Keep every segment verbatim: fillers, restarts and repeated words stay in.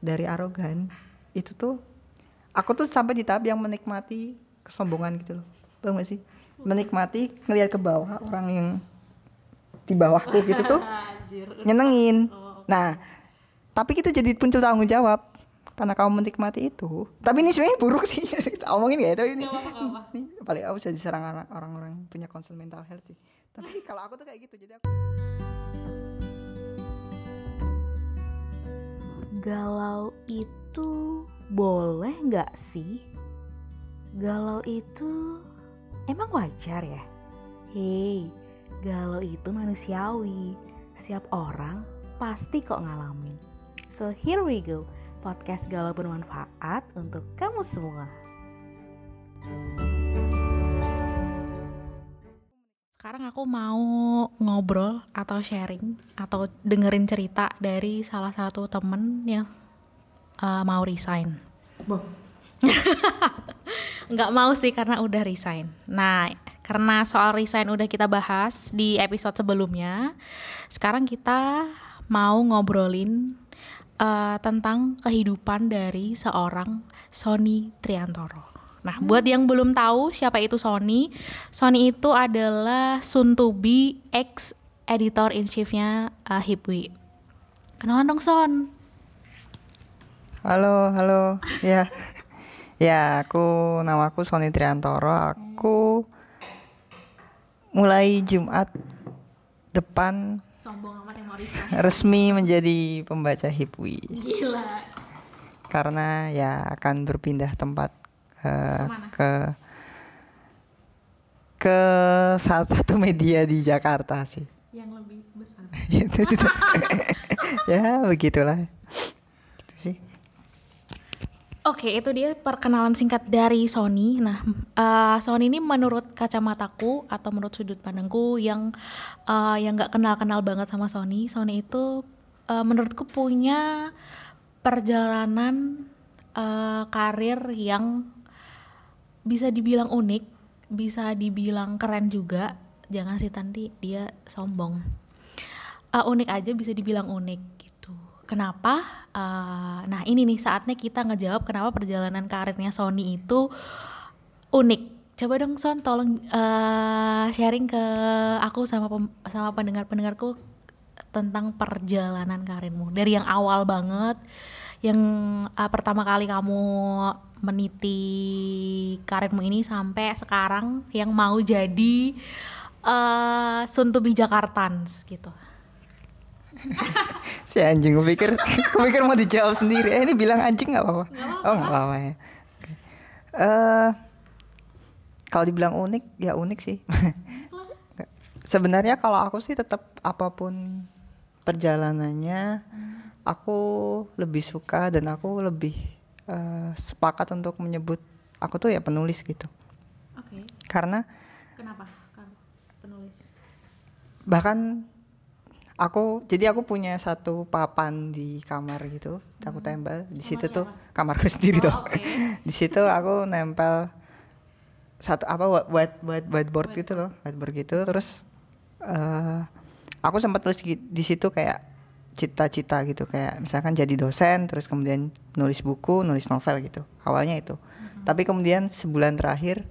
dari arogan itu tuh aku tuh sampai di tahap yang menikmati kesombongan gitu loh, paham gak sih? Menikmati ngelihat ke bawah orang yang di bawahku gitu tuh nyenengin. Nah tapi kita jadi puncul tanggung jawab karena kamu menikmati itu. Tapi ini sebenarnya buruk sih kita omongin gak ya, tapi ini paling aku bisa diserang orang-orang punya concern mental health sih. Tapi kalau aku tuh kayak gitu, jadi aku galau itu boleh nggak sih? Galau itu emang wajar ya? Hei, galau itu manusiawi. Setiap orang pasti kok ngalamin. So here we go, podcast Galau bermanfaat untuk kamu semua. Sekarang aku mau ngobrol atau sharing atau dengerin cerita dari salah satu temen yang uh, mau resign. Boh. Nggak mau sih karena udah resign. Nah, karena soal resign udah kita bahas di episode sebelumnya, sekarang kita mau ngobrolin uh, tentang kehidupan dari seorang Soni Triantoro. Nah, hmm. buat yang belum tahu siapa itu Soni, Soni itu adalah soon to be ex editor in chiefnya uh, Hipwee. Kenalan dong Son. Halo, halo. Ya, ya aku namaku Soni Triantoro. Aku mulai Jumat depan sombong amat yang resmi menjadi pembaca Hipwee. Gila. Karena ya akan berpindah tempat. Uh, ke ke salah satu media di Jakarta sih. Yang lebih besar. Ya begitulah. Gitu sih. Oke, itu dia perkenalan singkat dari Soni. Nah, uh, Soni ini menurut kacamataku atau menurut sudut pandangku yang uh, yang nggak kenal-kenal banget sama Soni, Soni itu uh, menurutku punya perjalanan uh, karir yang bisa dibilang unik, bisa dibilang keren juga. Jangan sih Tanti, dia sombong. Uh, unik aja bisa dibilang unik gitu. Kenapa? Uh, nah ini nih saatnya kita ngejawab kenapa perjalanan karirnya Soni itu unik. Coba dong Son, tolong uh, sharing ke aku sama pem- sama pendengar-pendengarku tentang perjalanan karirmu. Dari yang awal banget, yang uh, pertama kali kamu meniti karirmu ini sampai sekarang yang mau jadi uh, soon to be Jakartans gitu. Si anjing, gue pikir, gue pikir mau dijawab sendiri. Eh ini bilang anjing nggak apa-apa? Gak oh nggak apa-apa ya. Okay. Uh, kalau dibilang unik, ya unik sih. Sebenarnya kalau aku sih tetap apapun perjalanannya. Hmm. Aku lebih suka dan aku lebih uh, sepakat untuk menyebut aku tuh ya penulis gitu. Oke. Okay. Karena kenapa? Karena penulis. Bahkan aku jadi aku punya satu papan di kamar gitu, hmm. aku tempel di kamar situ tuh apa? Kamarku sendiri oh, tuh. Okay. Di situ aku nempel satu apa white white whiteboard gitu loh, whiteboard gitu terus uh, aku sempat tulis di situ kayak cita-cita gitu kayak misalkan jadi dosen terus kemudian nulis buku, nulis novel gitu awalnya itu. Mm-hmm. Tapi kemudian sebulan terakhir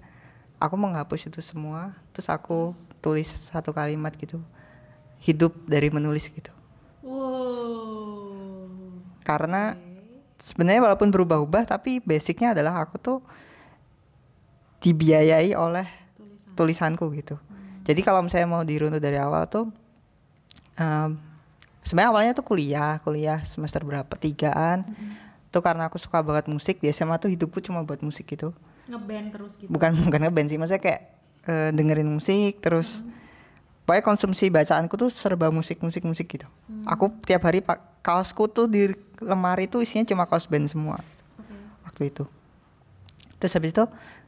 aku menghapus itu semua terus aku tulis satu kalimat gitu, hidup dari menulis gitu. Wow. Karena okay. sebenarnya walaupun berubah-ubah tapi basicnya adalah aku tuh dibiayai oleh Tulisan. tulisanku gitu. Mm. Jadi kalau misalnya mau dirunut dari awal tuh um, sebenarnya awalnya tuh kuliah, kuliah semester berapa, tigaan. Mm-hmm. Tuh karena aku suka banget musik, di S M A tuh hidupku cuma buat musik gitu. Ngeband terus gitu? Bukan, bukan ngeband sih, maksudnya kayak uh, dengerin musik terus. Mm-hmm. Pokoknya konsumsi bacaanku tuh serba musik-musik-musik gitu. Mm-hmm. Aku tiap hari pak, kaosku tuh di lemari tuh isinya cuma kaos band semua. Okay. Waktu itu. Terus habis itu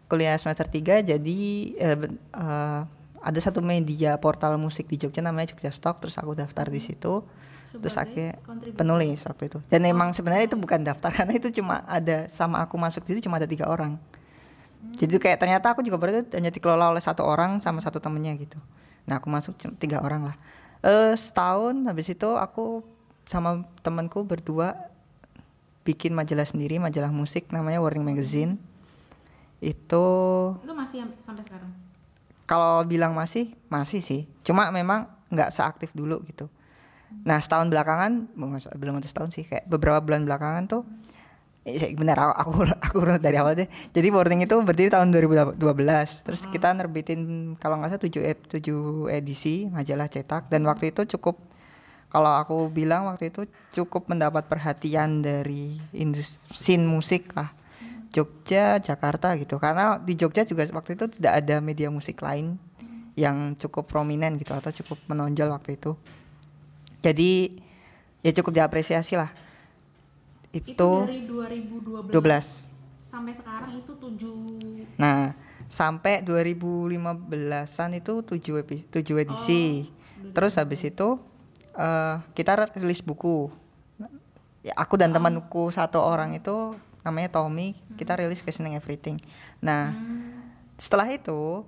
kuliah semester tiga jadi... Uh, uh, ada satu media portal musik di Jogja namanya Jogja Stock terus aku daftar di situ terus akhirnya penulis waktu itu dan oh. emang sebenarnya itu bukan daftar karena itu cuma ada sama aku masuk di situ cuma ada tiga orang. Hmm. Jadi kayak ternyata aku juga berarti hanya dikelola oleh satu orang sama satu temennya gitu. Nah aku masuk tiga orang lah. E, setahun habis itu aku sama temanku berdua bikin majalah sendiri, majalah musik namanya Warning Magazine. Itu Itu masih sampai sekarang? Kalau bilang masih, masih sih. Cuma memang nggak seaktif dulu gitu. Nah setahun belakangan, belum ada setahun sih, kayak beberapa bulan belakangan tuh benar aku aku urut dari awal deh. Jadi Warning itu berdiri tahun dua ribu dua belas. Terus kita nerbitin kalau nggak salah tujuh edisi majalah cetak, dan waktu itu cukup, kalau aku bilang waktu itu cukup mendapat perhatian dari industri scene musik lah, Jogja, Jakarta gitu. Karena di Jogja juga waktu itu tidak ada media musik lain yang cukup prominent gitu atau cukup menonjol waktu itu. Jadi ya cukup diapresiasi lah. Itu, itu dari dua ribu dua belas dua belas sampai sekarang itu tujuh. Nah, sampai dua ribu lima belasan itu tujuh edisi. Oh, Terus habis itu uh, kita rilis buku. Ya, aku dan oh. temanku satu orang itu namanya Tommy, hmm. kita rilis Questioning Everything. Nah, hmm. setelah itu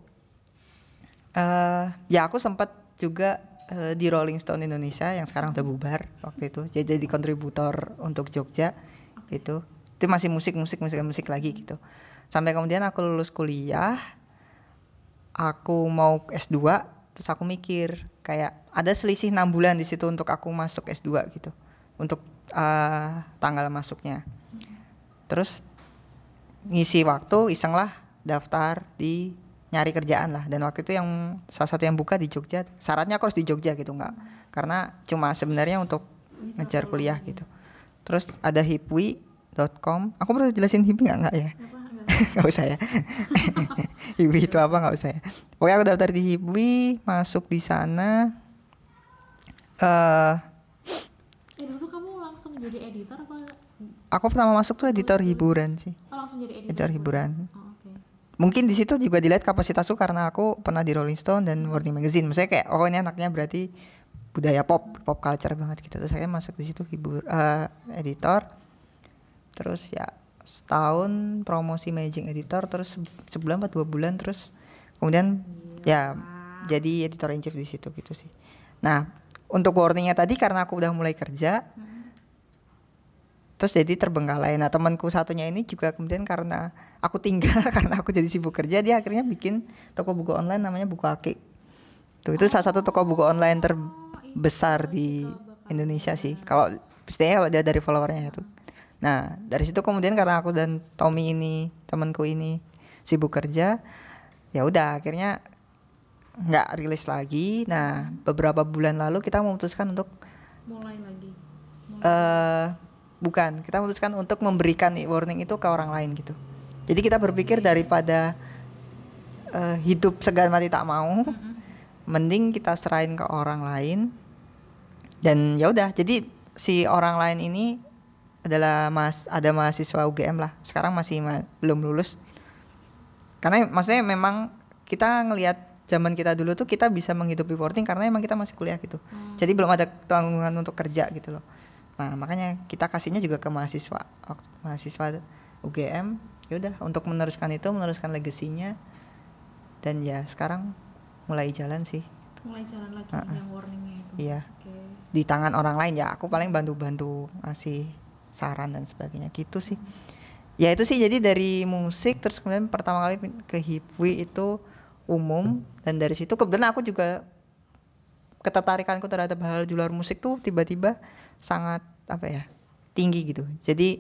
uh, ya aku sempat juga di Rolling Stone Indonesia yang sekarang udah bubar waktu itu, jadi jadi kontributor untuk Jogja gitu. Itu masih musik-musik musik-musik lagi gitu. Sampai kemudian aku lulus kuliah, aku mau S dua, terus aku mikir kayak ada selisih enam bulan di situ untuk aku masuk S dua gitu. Untuk uh, tanggal masuknya. Terus ngisi waktu isenglah daftar di nyari kerjaan lah, dan waktu itu yang salah satu yang buka di Jogja, syaratnya aku harus di Jogja gitu, enggak hmm. karena cuma sebenarnya untuk bisa ngejar kuliah gitu. Terus ada hipwee dot com, aku perlu jelasin Hipwee nggak nggak ya? Nggak usah ya. Hipwee itu apa nggak usah ya. Pokoknya aku daftar di Hipwee, masuk di sana. Uh, itu tuh kamu langsung jadi editor apa? Aku pertama masuk tuh editor hiburan sih. Oh, langsung jadi editor, editor hiburan. Oh. Mungkin di situ juga dilihat kapasitasku karena aku pernah di Rolling Stone dan Warning Magazine. Maksudnya kayak oh ini anaknya berarti budaya pop, pop culture banget gitu. Terus saya masuk di situ hibur uh, editor. Terus ya setahun promosi managing editor, terus sebulan atau dua bulan, terus kemudian ya jadi editor in chief di situ gitu sih. Nah, untuk warningnya tadi karena aku udah mulai kerja, terus jadi terbengkalai. Nah temanku satunya ini juga kemudian karena aku tinggal karena aku jadi sibuk kerja, dia akhirnya bikin toko buku online namanya Buku Ake. Tuh, itu oh, salah satu toko buku online terbesar oh, di Indonesia sih. Kalau istilahnya dia dari followernya itu. Nah dari situ kemudian karena aku dan Tommy ini temanku ini sibuk kerja, ya udah akhirnya nggak rilis lagi. Nah beberapa bulan lalu kita memutuskan untuk mulai lagi. Mulai. Uh, Bukan, kita memutuskan untuk memberikan warning itu ke orang lain gitu. Jadi kita berpikir daripada uh, hidup segan mati tak mau, mm-hmm. mending kita serahin ke orang lain. Dan ya udah, jadi si orang lain ini adalah mas, ada mahasiswa U G M lah. Sekarang masih ma- belum lulus. Karena maksudnya memang kita ngelihat zaman kita dulu tuh kita bisa menghidupi warning karena emang kita masih kuliah gitu. Mm. Jadi belum ada tanggungan untuk kerja gitu loh. Nah makanya kita kasihnya juga ke mahasiswa mahasiswa U G M, yaudah untuk meneruskan itu, meneruskan legasinya, dan ya sekarang mulai jalan sih, mulai jalan lagi uh-uh. yang warningnya itu iya okay. di tangan orang lain, ya aku paling bantu-bantu ngasih saran dan sebagainya gitu sih. hmm. Ya itu sih, jadi dari musik terus kemudian pertama kali ke Hipwee itu umum, dan dari situ kebetulan aku juga ketertarikanku terhadap hal di luar musik tuh tiba-tiba sangat apa ya tinggi gitu. Jadi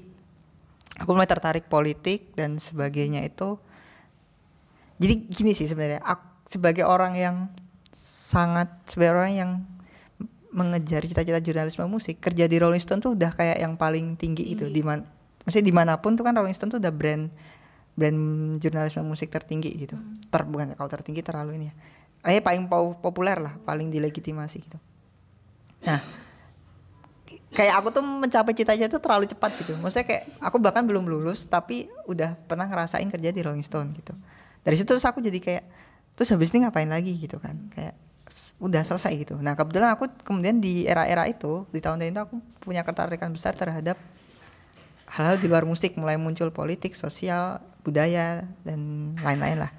aku mulai tertarik politik dan sebagainya itu. Jadi gini sih sebenarnya, aku sebagai orang yang sangat sebagai orang yang mengejar cita-cita jurnalisme musik, kerja di Rolling Stone tuh udah kayak yang paling tinggi, tinggi. Itu di mana mesti dimanapun tuh kan Rolling Stone tuh udah brand brand jurnalisme musik tertinggi gitu. Hmm. Ter bukan kalau tertinggi terlalu ini ya. Eh paling populer lah, paling dilegitimasi gitu. Nah, kayak aku tuh mencapai cita-cita tuh terlalu cepat gitu. Maksudnya kayak aku bahkan belum lulus tapi udah pernah ngerasain kerja di Rolling Stone gitu. Dari situ terus aku jadi kayak terus habis ini ngapain lagi gitu kan? Kayak udah selesai gitu. Nah, kebetulan aku kemudian di era-era itu, di tahun-tahun itu aku punya ketertarikan besar terhadap hal-hal di luar musik, mulai muncul politik, sosial, budaya dan lain-lain lah.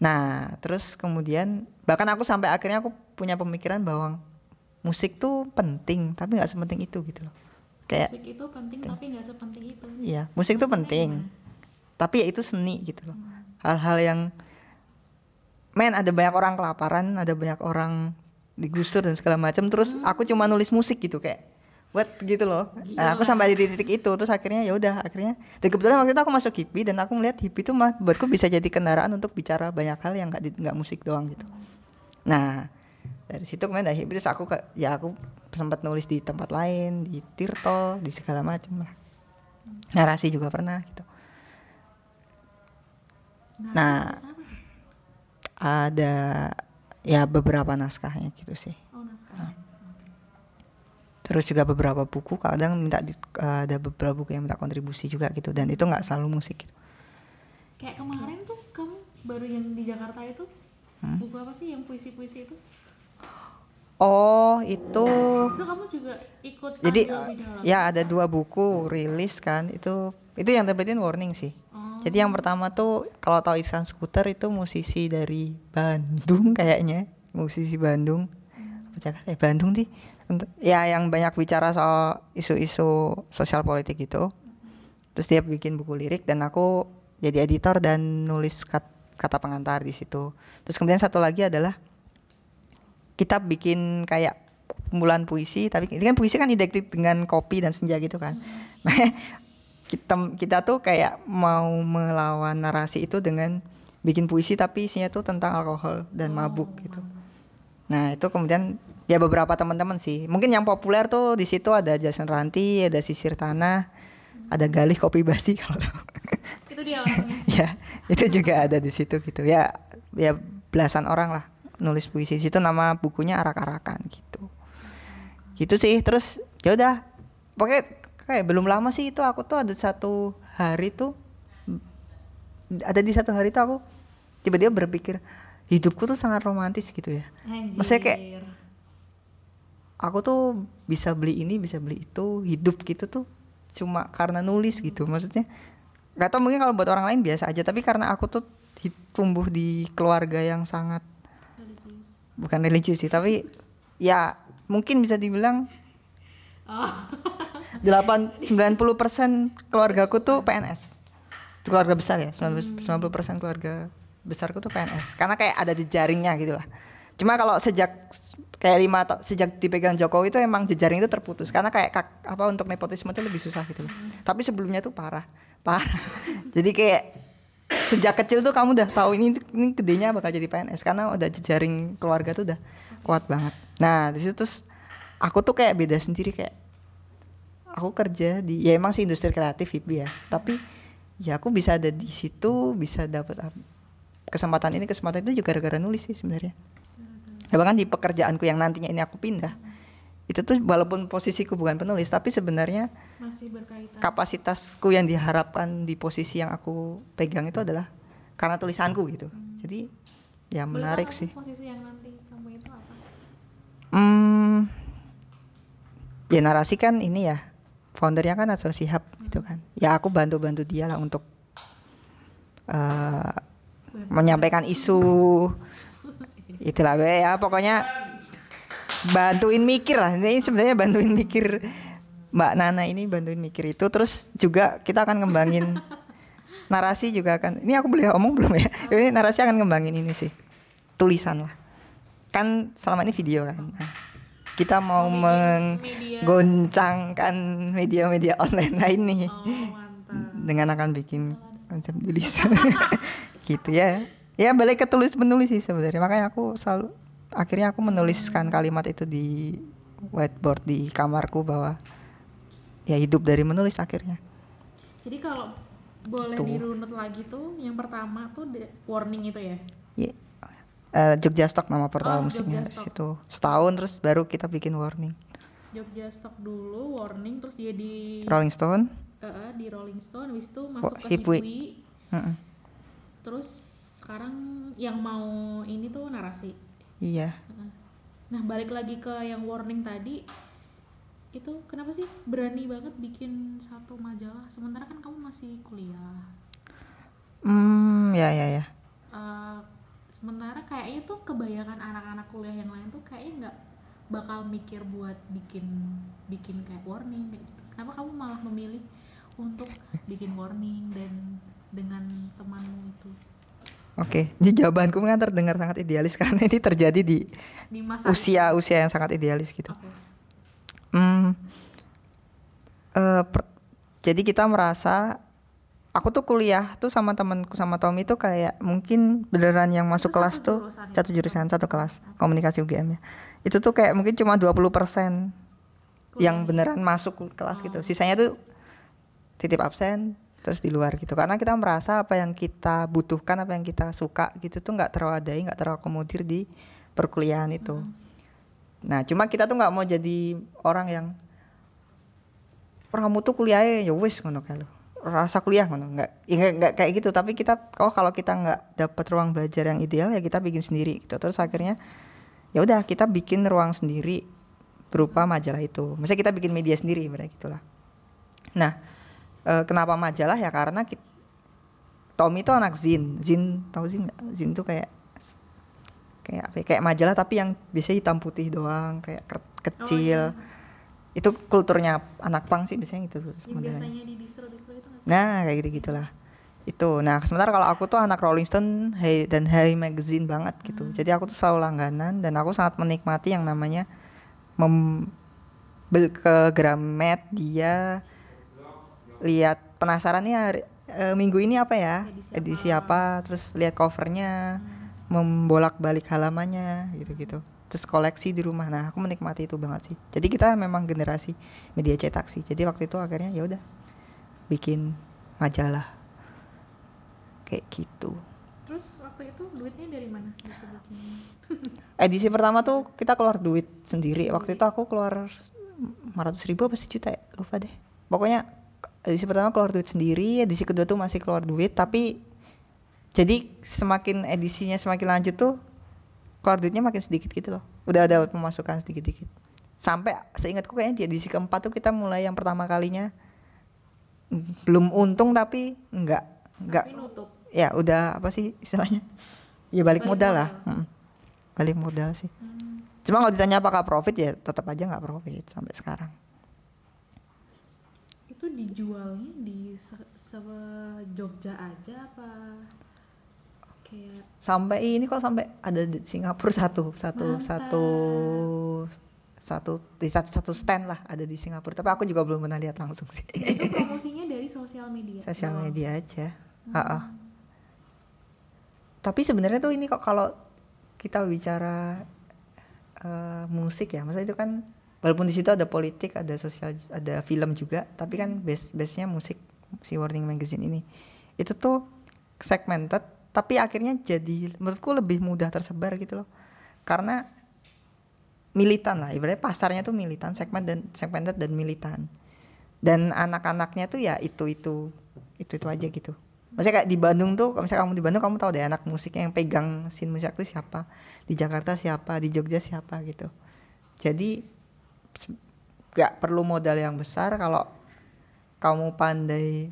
Nah terus kemudian bahkan aku sampai akhirnya aku punya pemikiran bahwa musik tuh penting tapi gak sepenting itu gitu loh. kayak musik itu penting gitu. Tapi nggak sepenting itu. Iya, musik itu penting. Gimana? Tapi ya itu seni gitu loh. Hmm. Hal-hal yang men ada banyak orang kelaparan, ada banyak orang digusur dan segala macam. Terus hmm. aku cuma nulis musik gitu kayak buat gitu loh. Nah, aku sampai di titik itu, terus akhirnya ya udah akhirnya. Dan kebetulan waktu itu aku masuk Hipwee dan aku melihat Hipwee itu mah buatku bisa jadi kendaraan untuk bicara banyak hal yang nggak nggak musik doang gitu. Nah dari situ kemudian dari Hipwee terus aku ke, ya aku sempat nulis di tempat lain, di Tirto, di segala macam lah. Narasi juga pernah gitu. Nah ada ya beberapa naskahnya gitu sih. Oh, naskah. Terus juga beberapa buku kadang minta di, ada beberapa buku yang minta kontribusi juga gitu, dan itu nggak selalu musik gitu. Kayak kemarin tuh kamu baru yang di Jakarta itu hmm? buku apa sih yang puisi-puisi itu? Oh itu. Itu kamu juga ikut. Jadi uh, ya ada dua buku rilis kan itu itu yang terbitin Warning sih. Oh. Jadi yang pertama tuh kalau tahu Tuan Skuter itu musisi dari Bandung kayaknya musisi Bandung. Jakarta, eh, Bandung sih, ya yang banyak bicara soal isu-isu sosial politik gitu. Terus dia bikin buku lirik dan aku jadi editor dan nulis kat, kata pengantar di situ. Terus kemudian satu lagi adalah kita bikin kayak kumpulan puisi, tapi ini kan puisi kan identik dengan kopi dan senja gitu kan. Hmm. kita kita tuh kayak mau melawan narasi itu dengan bikin puisi tapi isinya tuh tentang alkohol dan mabuk gitu. Nah itu kemudian ya beberapa teman-teman sih. Mungkin yang populer tuh di situ ada Jason Ranti, ada Sisir Tanah, hmm. ada Galih Kopi Basi kalau tahu. Itu dia orangnya. Ya, itu juga ada di situ gitu. Ya, ya belasan orang lah nulis puisi di situ. Nama bukunya Arak-arakan gitu. Gitu sih. Terus ya udah. Pokoknya kayak belum lama sih itu aku tuh ada satu hari tuh ada di satu hari tuh aku tiba-tiba berpikir hidupku tuh sangat romantis gitu ya. Anjir. Maksudnya kayak aku tuh bisa beli ini, bisa beli itu, hidup gitu tuh cuma karena nulis gitu. Maksudnya gak tau mungkin kalau buat orang lain biasa aja, tapi karena aku tuh tumbuh di keluarga yang sangat religius. Bukan religius sih, tapi ya mungkin bisa dibilang oh. delapan, sembilan puluh persen keluargaku tuh P N S. Keluarga besar ya, sembilan puluh persen keluarga besarku tuh P N S karena kayak ada jejaringnya gitu lah. Cuma kalau sejak kayak lima atau sejak dipegang Jokowi itu emang jejaring itu terputus karena kayak kak, apa untuk nepotisme itu lebih susah gitu loh. Tapi sebelumnya tuh parah parah jadi kayak sejak kecil tuh kamu udah tahu ini ini gedenya bakal jadi P N S karena udah jejaring keluarga tuh udah kuat banget. Nah di situ terus aku tuh kayak beda sendiri, kayak aku kerja di ya emang sih industri kreatif Hipwee ya, tapi ya aku bisa ada di situ, bisa dapat kesempatan ini kesempatan itu juga gara-gara nulis sih sebenarnya. Ya, bahkan di pekerjaanku yang nantinya ini aku pindah hmm. itu tuh walaupun posisiku bukan penulis tapi sebenarnya masih berkaitan. Kapasitasku yang diharapkan di posisi yang aku pegang itu adalah karena tulisanku gitu. Hmm. Jadi ya menarik sih. Posisi yang nanti kamu itu apa? Hmm, ya narasi kan ini ya foundernya kan Azwar Sihab hmm. gitu kan. Ya aku bantu-bantu dia lah untuk uh, menyampaikan isu itulah ya pokoknya bantuin mikir lah ini sebenarnya bantuin mikir Mbak Nana ini bantuin mikir itu. Terus juga kita akan ngembangin narasi juga akan ini aku boleh omong belum ya oh. Ini narasi akan ngembangin ini sih tulisan lah kan selama ini video kan. Nah, kita mau oh, menggoncangkan media. media-media online lain nih oh, dengan akan bikin konsep tulisan gitu ya, ya balik ke tulis menulis sih sebenarnya. Makanya aku selalu akhirnya aku menuliskan kalimat itu di whiteboard di kamarku bahwa ya hidup dari menulis akhirnya. Jadi kalau boleh gitu. Dirunut lagi tuh yang pertama tuh Warning itu ya? Iya, yeah. uh, Jogja Stock nama pertama oh, musiknya dari situ setahun terus baru kita bikin Warning. Jogja Stock dulu Warning terus dia di Rolling Stone. Uh, di Rolling Stone, habis itu masuk oh, ke Hipwee. Uh-uh. Terus sekarang yang mau ini tuh narasi. Iya. Nah balik lagi ke yang Warning tadi, itu kenapa sih berani banget bikin satu majalah? Sementara kan kamu masih kuliah. Hmm, ya ya ya. Uh, sementara kayaknya tuh kebanyakan anak-anak kuliah yang lain tuh kayaknya nggak bakal mikir buat bikin bikin kayak Warning kayak gitu. Kenapa kamu malah memilih untuk bikin warning dan dengan temanmu itu? Oke, okay. Jawabanku kan terdengar sangat idealis karena ini terjadi di, di usia-usia yang sangat idealis gitu. Okay. Hmm, uh, per, jadi kita merasa, aku tuh kuliah tuh sama temanku sama Tommy tuh kayak mungkin beneran yang masuk itu kelas tuh satu jurusan satu kelas okay. Komunikasi U G M ya. Itu tuh kayak mungkin cuma dua puluh persen yang beneran masuk kelas oh. gitu. Sisanya tuh titip absen. Terus di luar gitu, karena kita merasa apa yang kita butuhkan, apa yang kita suka gitu tuh gak terwadai, gak terakomodir di perkuliahan itu. hmm. Nah cuma kita tuh gak mau jadi orang yang kamu tuh kuliahnya ya wis ngono kayak lo, rasa kuliah ngono, gak, ya gak, gak kayak gitu. Tapi kita, oh kalau kita gak dapat ruang belajar yang ideal ya kita bikin sendiri gitu. Terus akhirnya ya udah kita bikin ruang sendiri berupa majalah itu. Maksudnya kita bikin media sendiri berarti gitulah. Nah kenapa majalah ya karena kita, Tommy itu anak zin, zin tahu zin nggak? Zin tuh kayak kayak kayak majalah tapi yang biasanya hitam putih doang, kayak kecil. Oh, iya. Itu kulturnya anak punk sih biasanya gitu. Ya, biasanya di distro-distro itu nggak? Nah kayak gitu gitulah itu. Nah sementara kalau aku tuh anak Rolling Stone hey, dan Hey Magazine banget gitu. Hmm. Jadi aku tuh selalu langganan dan aku sangat menikmati yang namanya mem ke Gramet dia. Lihat penasarannya hari, e, minggu ini apa ya edisi, edisi apa, terus lihat covernya, hmm. membolak-balik halamannya gitu-gitu, terus koleksi di rumah. Nah aku menikmati itu banget sih. Jadi kita memang generasi media cetak sih. Jadi waktu itu akhirnya ya udah bikin majalah kayak gitu. Terus waktu itu duitnya dari mana? Edisi pertama tuh kita keluar duit sendiri. Waktu itu aku keluar lima ratus ribu apa sih juta ya lupa deh. Pokoknya edisi pertama keluar duit sendiri, edisi kedua tuh masih keluar duit, tapi jadi semakin edisinya semakin lanjut tuh keluar duitnya makin sedikit gitu loh. Udah ada pemasukan sedikit-sedikit. Sampai seingatku kayaknya di edisi keempat tuh kita mulai yang pertama kalinya belum untung tapi enggak enggak. Tapi nutup. Ya udah apa sih istilahnya? Ya balik, balik modal, modal lah. Hmm. Balik modal sih. Hmm. Cuma kalau ditanya apakah profit ya tetap aja enggak profit sampai sekarang. Itu dijualnya di se- se- Jogja aja apa kayak sampai ini kok sampai ada di Singapura satu satu Mantap. satu satu di satu, satu stand lah ada di Singapura, tapi aku juga belum pernah lihat langsung sih. Itu promosinya dari sosial media. Sosial media aja. Heeh. Hmm. Tapi sebenarnya tuh ini kok kalau kita bicara uh, musik ya, maksudnya itu kan walaupun di situ ada politik, ada sosial, ada film juga, tapi kan base base-nya musik si Warning Magazine ini. Itu tuh segmented, tapi akhirnya jadi menurutku lebih mudah tersebar gitu loh. Karena militan lah, ibaratnya pasarnya tuh militan, segmen dan segmented dan militan. Dan anak-anaknya tuh ya itu-itu, itu-itu aja gitu. Maksudnya kayak di Bandung tuh, misalnya kamu di Bandung kamu tahu deh anak musiknya yang pegang scene musik itu siapa, di Jakarta siapa, di Jogja siapa gitu. Jadi gak perlu modal yang besar kalau kamu pandai,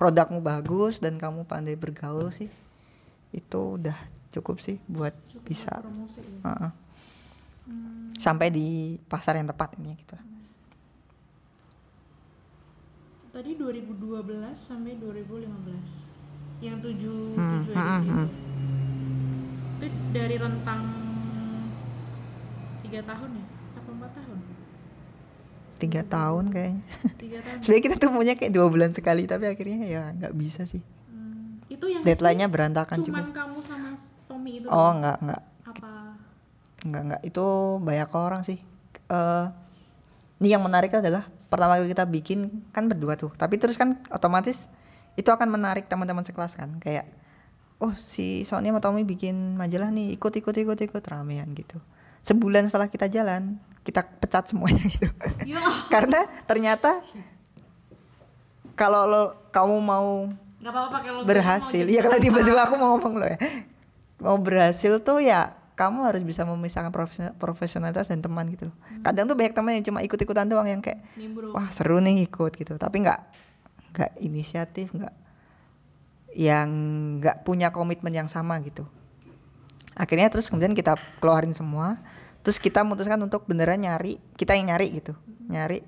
produkmu bagus dan kamu pandai bergaul sih itu udah cukup sih buat cukup bisa promosi, ya. uh-uh. hmm. sampai di pasar yang tepat ini gitu. Tadi dua ribu dua belas sampai dua ribu lima belas yang tujuh hmm. tujuh edisi hmm. itu itu dari rentang tiga tahun ya atau empat tahun. Tiga tahun kayaknya. Tiga tahun. Sebenarnya kita tuh punya kayak dua bulan sekali, tapi akhirnya ya nggak bisa sih. Hmm. Itu yang deadline-nya berantakan juga. Cuman kamu sama Tommy itu? Oh nggak nggak. Apa? Nggak nggak. Itu banyak orang sih. Uh, ini yang menarik adalah pertama kali kita bikin kan berdua tuh, tapi terus kan otomatis itu akan menarik teman-teman sekelas kan, kayak oh si Soni sama Tommy bikin majalah nih, ikut ikut ikut ikut ramean gitu. Sebulan setelah kita jalan, kita pecat semuanya gitu. Karena ternyata kalau lo kamu mau nggak apa-apa kalau berhasil, ya kalau tiba-tiba aku mau ngomong lo ya, mau berhasil tuh ya kamu harus bisa memisahkan profesionalitas dan teman gitu. Hmm. Kadang tuh banyak teman yang cuma ikut-ikutan doang yang kayak Nimbro. Wah seru nih ikut gitu, tapi nggak nggak inisiatif, nggak yang nggak punya komitmen yang sama gitu. Akhirnya terus kemudian kita keluarin semua, terus kita memutuskan untuk beneran nyari, kita yang nyari gitu, nyari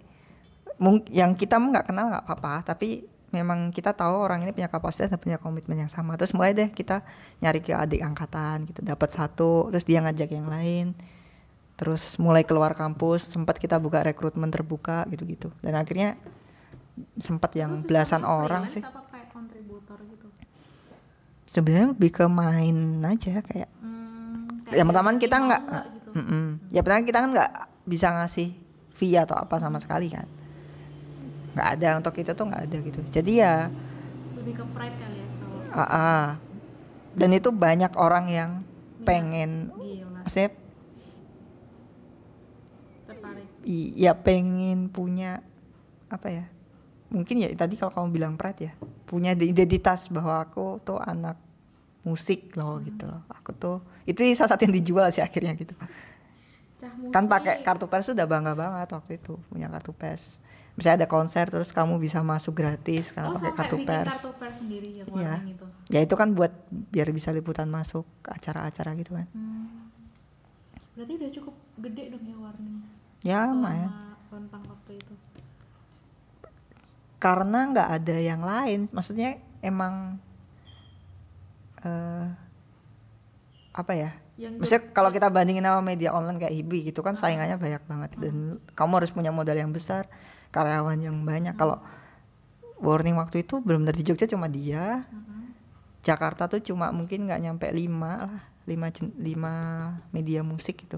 yang kita nggak kenal nggak apa-apa, tapi memang kita tahu orang ini punya kapasitas dan punya komitmen yang sama. Terus mulai deh kita nyari ke adik angkatan, kita dapat satu, terus dia ngajak yang lain, terus mulai keluar kampus, sempat kita buka rekrutmen terbuka gitu-gitu, dan akhirnya sempat yang belasan orang sih. Sebenarnya lebih ke main aja kayak, hmm, kayak yang pertama kita nggak, gitu. Ya pertama kita kan nggak bisa ngasih fee atau apa sama sekali kan, nggak ada untuk itu tuh nggak ada gitu. Jadi ya lebih ke pride kali ya. Ah, ah. Dan itu banyak orang yang ya, pengen, maksudnya tertarik. Iya pengen punya apa ya? Mungkin ya tadi kalau kamu bilang pride ya, punya identitas bahwa aku tuh anak musik loh, hmm. gitu loh. Aku tuh itu salah satu yang dijual sih akhirnya gitu. Kan pakai kartu pers udah bangga banget waktu itu punya kartu pers. Misalnya ada konser terus kamu bisa masuk gratis karena oh, pakai kartu pers. Kartu pers sendiri ya, ya. Itu. Ya itu kan buat biar bisa liputan masuk acara-acara gitu kan. Hmm. Berarti udah cukup gede dong ya warnanya. Ya, Maya. Tentang waktu itu. Karena nggak ada yang lain, maksudnya emang uh, apa ya? Yang maksudnya ber- kalau kita bandingin sama media online kayak Hipwee gitu kan, ah. saingannya banyak banget, ah. dan kamu harus punya modal yang besar, karyawan yang banyak. Ah. Kalau warning waktu itu benar-benar di Jogja cuma dia, ah. Jakarta tuh cuma mungkin nggak nyampe lima lah, lima lima media musik gitu.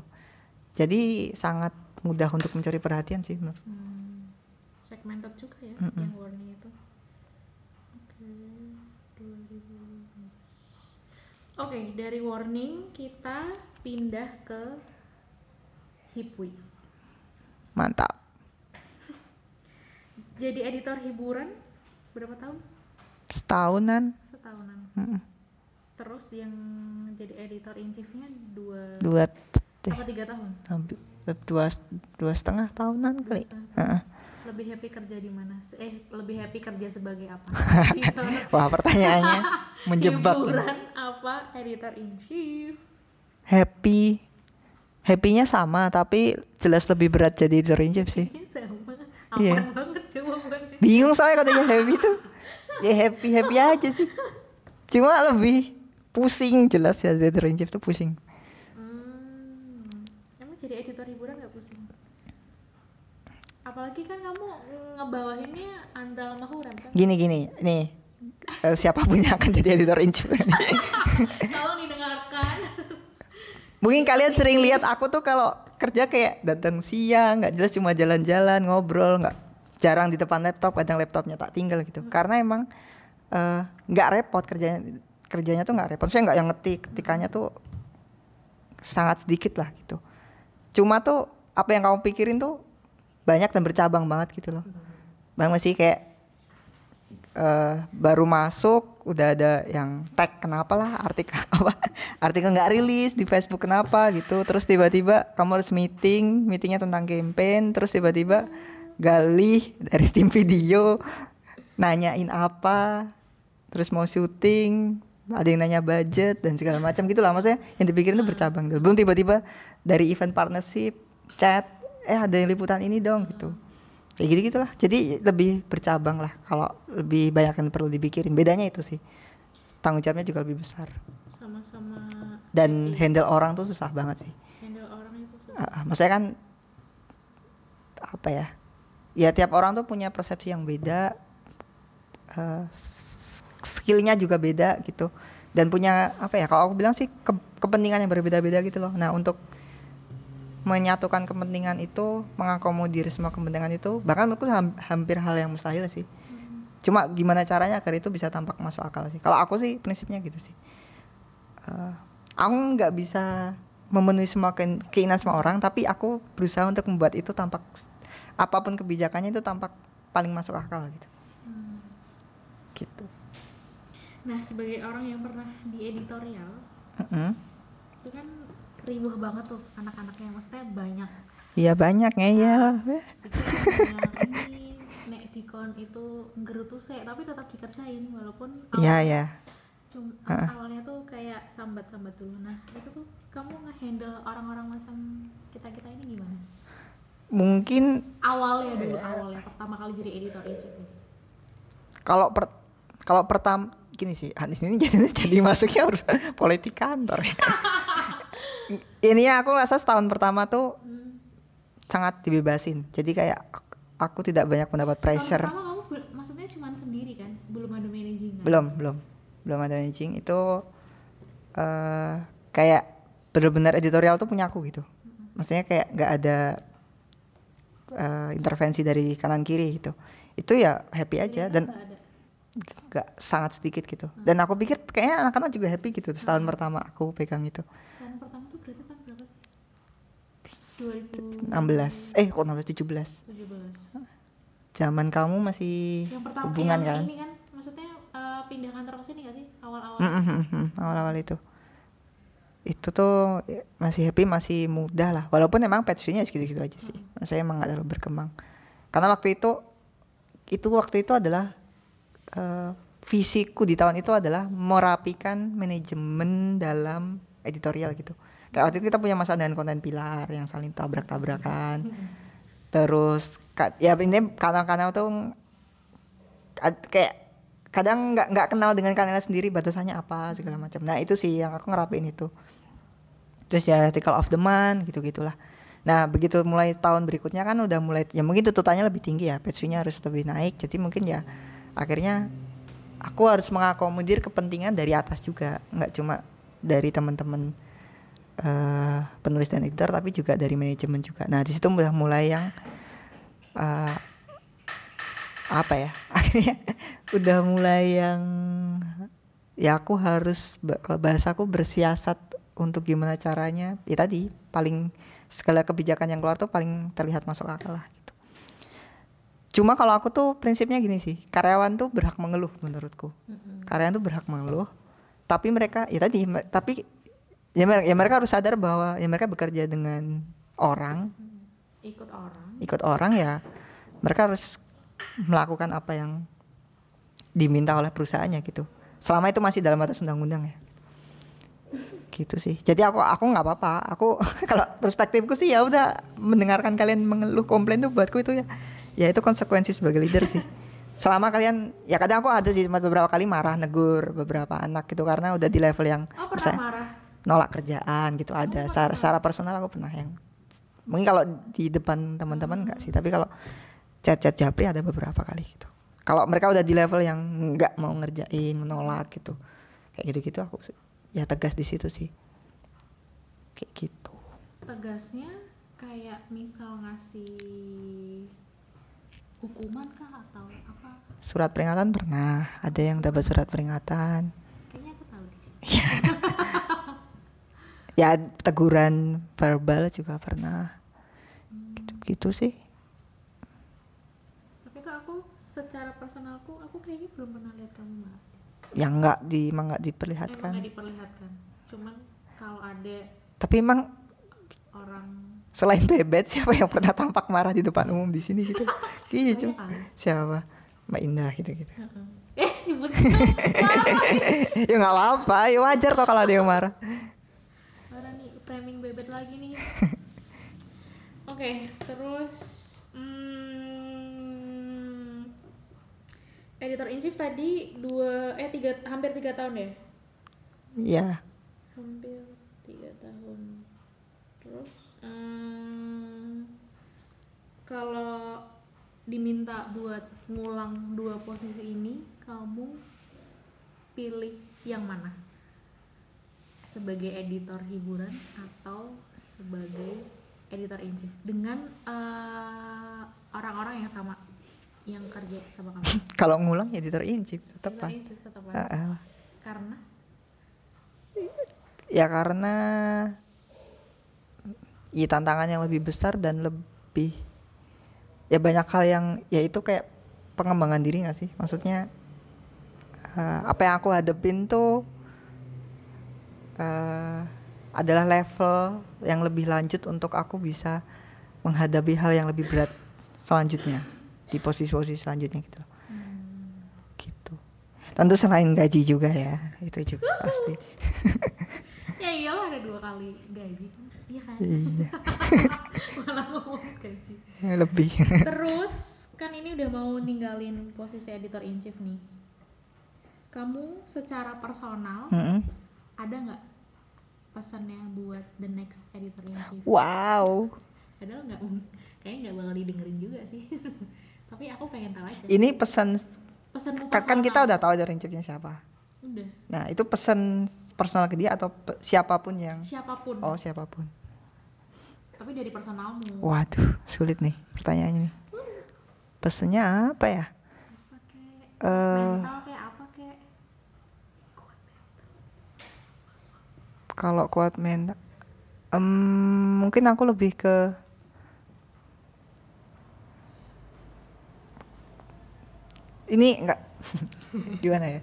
Jadi sangat mudah untuk mencuri perhatian sih menurut. Hmm. Segmented juga ya, mm-mm. yang warning itu. Oke, okay. okay, dari warning kita pindah ke Hipwee. Mantap. Jadi editor hiburan berapa tahun? Setahunan. Setahunan. Mm-mm. Terus yang jadi editor in chiefnya dua. Dua. Apa tiga tahun? Dua dua setengah tahunan dua kali. Heeh. Lebih happy kerja di mana? Eh, lebih happy kerja sebagai apa? Wah, pertanyaannya menjebak. Hiburan apa editor in chief? Happy. Happy-nya sama, tapi jelas lebih berat jadi editor in chief sih. Sama. Aman yeah. banget jawabannya. Bingung saya katanya happy tuh. Ya happy-happy aja sih. Cuma lebih pusing jelas ya, editor in chief tuh pusing. Hmm. Emang jadi editor hiburan enggak pusing? Apalagi kan kamu ngebawahinnya Andra Mahuran kan? Gini-gini, nih siapapun yang akan jadi editor in chief tolong didengarkan. Mungkin kalian sering lihat aku tuh kalau kerja kayak datang siang, gak jelas cuma jalan-jalan, ngobrol, gak, jarang di depan laptop, kadang laptopnya tak tinggal gitu. hmm. Karena emang uh, gak repot kerjanya, kerjanya tuh gak repot. Maksudnya gak yang ngetik, ketikannya tuh sangat sedikit lah gitu. Cuma tuh apa yang kamu pikirin tuh banyak dan bercabang banget gitu loh. Bang masih kayak uh, baru masuk udah ada yang tag kenapa lah artikel apa artikel nggak rilis di Facebook kenapa gitu. Terus tiba-tiba kamu harus meeting, meetingnya tentang campaign. Terus tiba-tiba Galih dari tim video nanyain apa. Terus mau syuting, ada yang nanya budget dan segala macam gitu lah. Maksudnya yang dipikirin itu bercabang. Belum tiba-tiba dari event partnership chat. Eh ada yang liputan ini dong gitu. Kayak gitu-gitu lah. Jadi lebih bercabang lah. Kalau lebih banyak yang perlu dipikirin. Bedanya itu sih. Tanggung jawabnya juga lebih besar. Sama-sama. Dan handle orang tuh susah banget sih. Handle orang itu susah. Uh, maksudnya kan apa ya? Ya tiap orang tuh punya persepsi yang beda. Uh, skillnya juga beda gitu. Dan punya apa ya? Kalau aku bilang sih ke, kepentingan yang berbeda-beda gitu loh. Nah untuk menyatukan kepentingan itu, mengakomodir semua kepentingan itu, bahkan menurutku hampir hal yang mustahil sih. Hmm. Cuma gimana caranya agar itu bisa tampak masuk akal sih. Kalau aku sih prinsipnya gitu sih. Uh, aku nggak bisa memenuhi semua keinginan semua orang, tapi aku berusaha untuk membuat itu tampak apapun kebijakannya itu tampak paling masuk akal gitu. Hmm. Gitu. Nah sebagai orang yang pernah di editorial, mm-hmm. itu kan ribuh banget tuh anak-anaknya, maksudnya banyak. Iya banyak ngeyel. Nah, ini nek dikon itu ngerutu sih, tapi tetap dikerjain walaupun awal, ya, ya. Cuma, uh. awalnya tuh kayak sambat-sambat dulu. Nah itu tuh kamu ngehandle orang-orang macam kita-kita ini gimana? mungkin awalnya dulu eh, awalnya pertama kali jadi editor aja. Kalau per, kalau pertama gini sih, Anis ini jadi jadi masuknya harus politik kantor. Ya. Ininya aku rasa setahun pertama tuh hmm. sangat dibebasin. Jadi kayak aku, aku tidak banyak mendapat pressure. Pertama kamu maksudnya cuma sendiri kan, belum ada managing kan? Belum belum belum ada managing itu uh, kayak benar-benar editorial tuh punya aku gitu. Hmm. Maksudnya kayak nggak ada Uh, intervensi dari kanan kiri gitu, itu ya happy aja dan nggak sangat sedikit gitu. Hmm. Dan aku pikir kayaknya anak-anak juga happy gitu. Setahun hmm. pertama aku pegang itu. Tahun pertama tuh berarti tahun berapa? dua ribu enam belas Eh kok enam belas tujuh belas Zaman kamu masih yang pertama, hubungan yang kan? Ini kan maksudnya uh, pindah kantor ke sini nggak sih awal-awal? Mm-hmm. Awal-awal itu. Itu tuh masih happy, masih muda lah. Walaupun emang passionnya segitu-gitu aja sih. Hmm. Saya emang gak terlalu berkembang. Karena waktu itu, itu waktu itu adalah uh, visiku di tahun itu adalah merapikan manajemen dalam editorial gitu. Kayak waktu itu kita punya masalah dengan konten pilar yang saling tabrak-tabrakan. Hmm. Terus ya ini kanal-kanal tuh kayak kadang nggak nggak kenal dengan kanalnya sendiri batasannya apa segala macam. Nah itu sih yang aku ngerapiin itu. Terus ya article of the month gitu gitulah. Nah begitu mulai tahun berikutnya kan udah mulai ya mungkin tuntutannya lebih tinggi ya, page-nya harus lebih naik. Jadi mungkin ya akhirnya aku harus mengakomodir kepentingan dari atas juga, nggak cuma dari teman-teman uh, penulis dan editor tapi juga dari manajemen juga. Nah di situ udah mulai yang uh, apa ya akhirnya udah mulai yang ya aku harus kalau bahasa aku bersiasat untuk gimana caranya ya tadi paling segala kebijakan yang keluar tuh paling terlihat masuk akal lah gitu. Cuma kalau aku tuh prinsipnya gini sih, karyawan tuh berhak mengeluh menurutku. Mm-hmm. Karyawan tuh berhak mengeluh tapi mereka ya tadi tapi ya mereka, ya mereka harus sadar bahwa ya mereka bekerja dengan orang ikut orang ikut orang ya mereka harus melakukan apa yang diminta oleh perusahaannya gitu. Selama itu masih dalam batas undang-undang ya. Gitu sih. Jadi aku aku nggak apa-apa. Aku kalau perspektifku sih ya udah mendengarkan kalian mengeluh komplain tuh buatku itu ya ya itu konsekuensi sebagai leader sih. Selama kalian ya kadang aku ada sih beberapa kali marah negur beberapa anak gitu karena udah di level yang oh, misalnya marah. Nolak kerjaan gitu ada. Oh, secara, secara personal aku pernah yang mungkin kalau di depan teman-teman nggak sih tapi kalau chat-chat japri ada beberapa kali gitu. Kalau mereka udah di level yang nggak mau ngerjain, menolak gitu, kayak gitu-gitu aku ya tegas di situ sih, kayak gitu. Tegasnya kayak misal ngasih hukuman kah atau apa? Surat peringatan pernah, ada yang dapat surat peringatan. Kayaknya aku tahu deh. Ya teguran verbal juga pernah, hmm. gitu-gitu sih. Secara personalku, aku kayaknya belum pernah lihat kamu marah. Ya enggak, di, emang enggak diperlihatkan. Emang enggak diperlihatkan, cuman kalau ada. Tapi emang orang selain Bebet siapa yang pernah tampak marah di depan umum di sini gitu? Iya cuma siapa? Mbak Indah gitu-gitu. Eh nyebut. Ya nggak apa-apa, ya wajar toh kalau ada yang marah. Marah nih framing Bebet lagi nih. Oke, okay, terus. Hmm, editor in chief tadi dua eh tiga hampir tiga tahun ya? Iya. Hampir tiga tahun. Terus um, kalau diminta buat ngulang dua posisi ini, kamu pilih yang mana? Sebagai editor hiburan atau sebagai editor in chief dengan uh, orang-orang yang sama? Yang kerja sama kamu. Kalau ngulang editor in chief tetap kan. Uh, karena ya karena ya tantangan yang lebih besar dan lebih ya banyak hal yang ya itu kayak pengembangan diri enggak sih? Maksudnya uh, apa yang aku hadepin tuh uh, adalah level yang lebih lanjut untuk aku bisa menghadapi hal yang lebih berat selanjutnya. Di posisi-posisi selanjutnya gitu. Hmm. Gitu. Tentu selain gaji juga ya, itu juga pasti. Ya iyalah ada dua kali gaji. Iya kan? Iya. Malah ngomong gaji. Lebih. Terus kan ini udah mau ninggalin posisi editor in chief nih. Kamu secara personal mm-hmm. ada nggak pesannya buat the next editor in chief? Wow. Padahal nggak, kayaknya nggak bakal didengerin juga sih. Tapi aku pengen tahu aja. Ini pesan. Pesanmu personal. Kan kita udah tahu editor in chiefnya siapa. Udah. Nah itu pesan personal ke dia atau pe- siapapun yang siapapun oh siapapun tapi dari personalmu. Waduh sulit nih pertanyaannya nih. Hmm. Pesannya apa ya? Apa uh, mental kayak apa kayak? Kalau kuat mental um, mungkin aku lebih ke ini enggak gimana ya?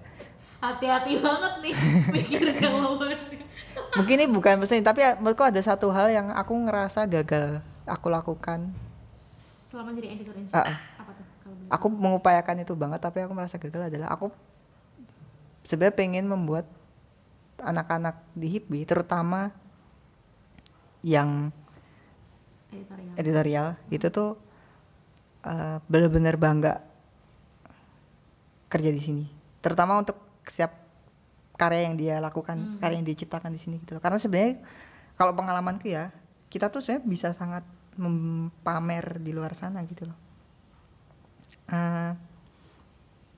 Hati-hati banget nih mikir jawabannya. Mungkin ini bukan pesan, tapi menurutku ada satu hal yang aku ngerasa gagal aku lakukan selama jadi editor in chief. Uh, apa tuh? Kalau aku mengupayakan itu banget, tapi aku merasa gagal adalah aku sebenarnya pengen membuat anak-anak di Hipwee, terutama yang editorial, editorial hmm. itu tuh uh, benar-benar bangga kerja di sini, terutama untuk setiap karya yang dia lakukan, hmm. karya yang dia ciptakan di sini gitu loh. Karena sebenarnya kalau pengalamanku ya, kita tuh sebenarnya bisa sangat mempamer di luar sana gitu loh. Uh,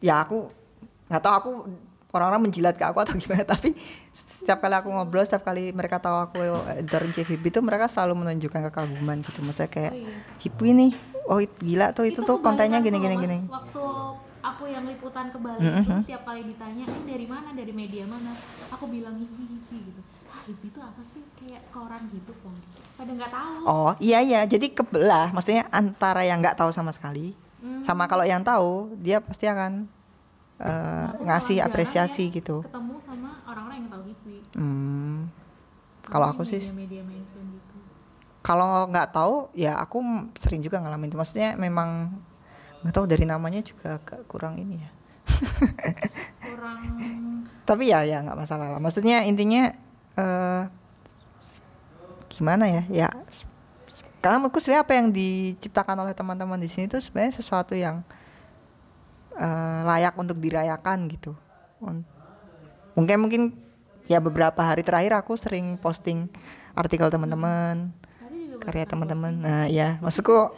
ya aku nggak tahu aku orang-orang menjilat ke aku atau gimana, tapi setiap kali aku ngobrol, setiap kali mereka tahu aku editor in chief Hipwee itu mereka selalu menunjukkan kekaguman gitu. Maksudnya kayak oh, iya. Hipwee nih, oh gila tuh itu, itu tuh kontennya gini-gini-gini. Aku yang liputan ke Bali mm-hmm. itu tiap kali ditanya, ini eh, dari mana, dari media mana, aku bilang Hipwee gitu. Ah Hipwee itu apa sih, kayak koran gitu kok. Pada nggak tahu. Oh iya iya, jadi kebelah. Maksudnya antara yang nggak tahu sama sekali, mm. sama kalau yang tahu dia pasti akan uh, ngasih apresiasi ya, gitu. Ketemu sama orang-orang yang tahu Hipwee. Hmm. Kalau aku sih. Media mainstream gitu. Kalau nggak tahu, ya aku sering juga ngalamin itu. Maksudnya memang. Nggak tahu dari namanya juga agak kurang ini ya kurang tapi ya ya nggak masalah lah, maksudnya intinya uh, gimana ya ya karena menurutku sebenarnya apa yang diciptakan oleh teman-teman di sini itu sebenarnya sesuatu yang uh, layak untuk dirayakan gitu. Mungkin mungkin ya beberapa hari terakhir aku sering posting artikel teman-teman, karya teman-teman. Nah ya maksudku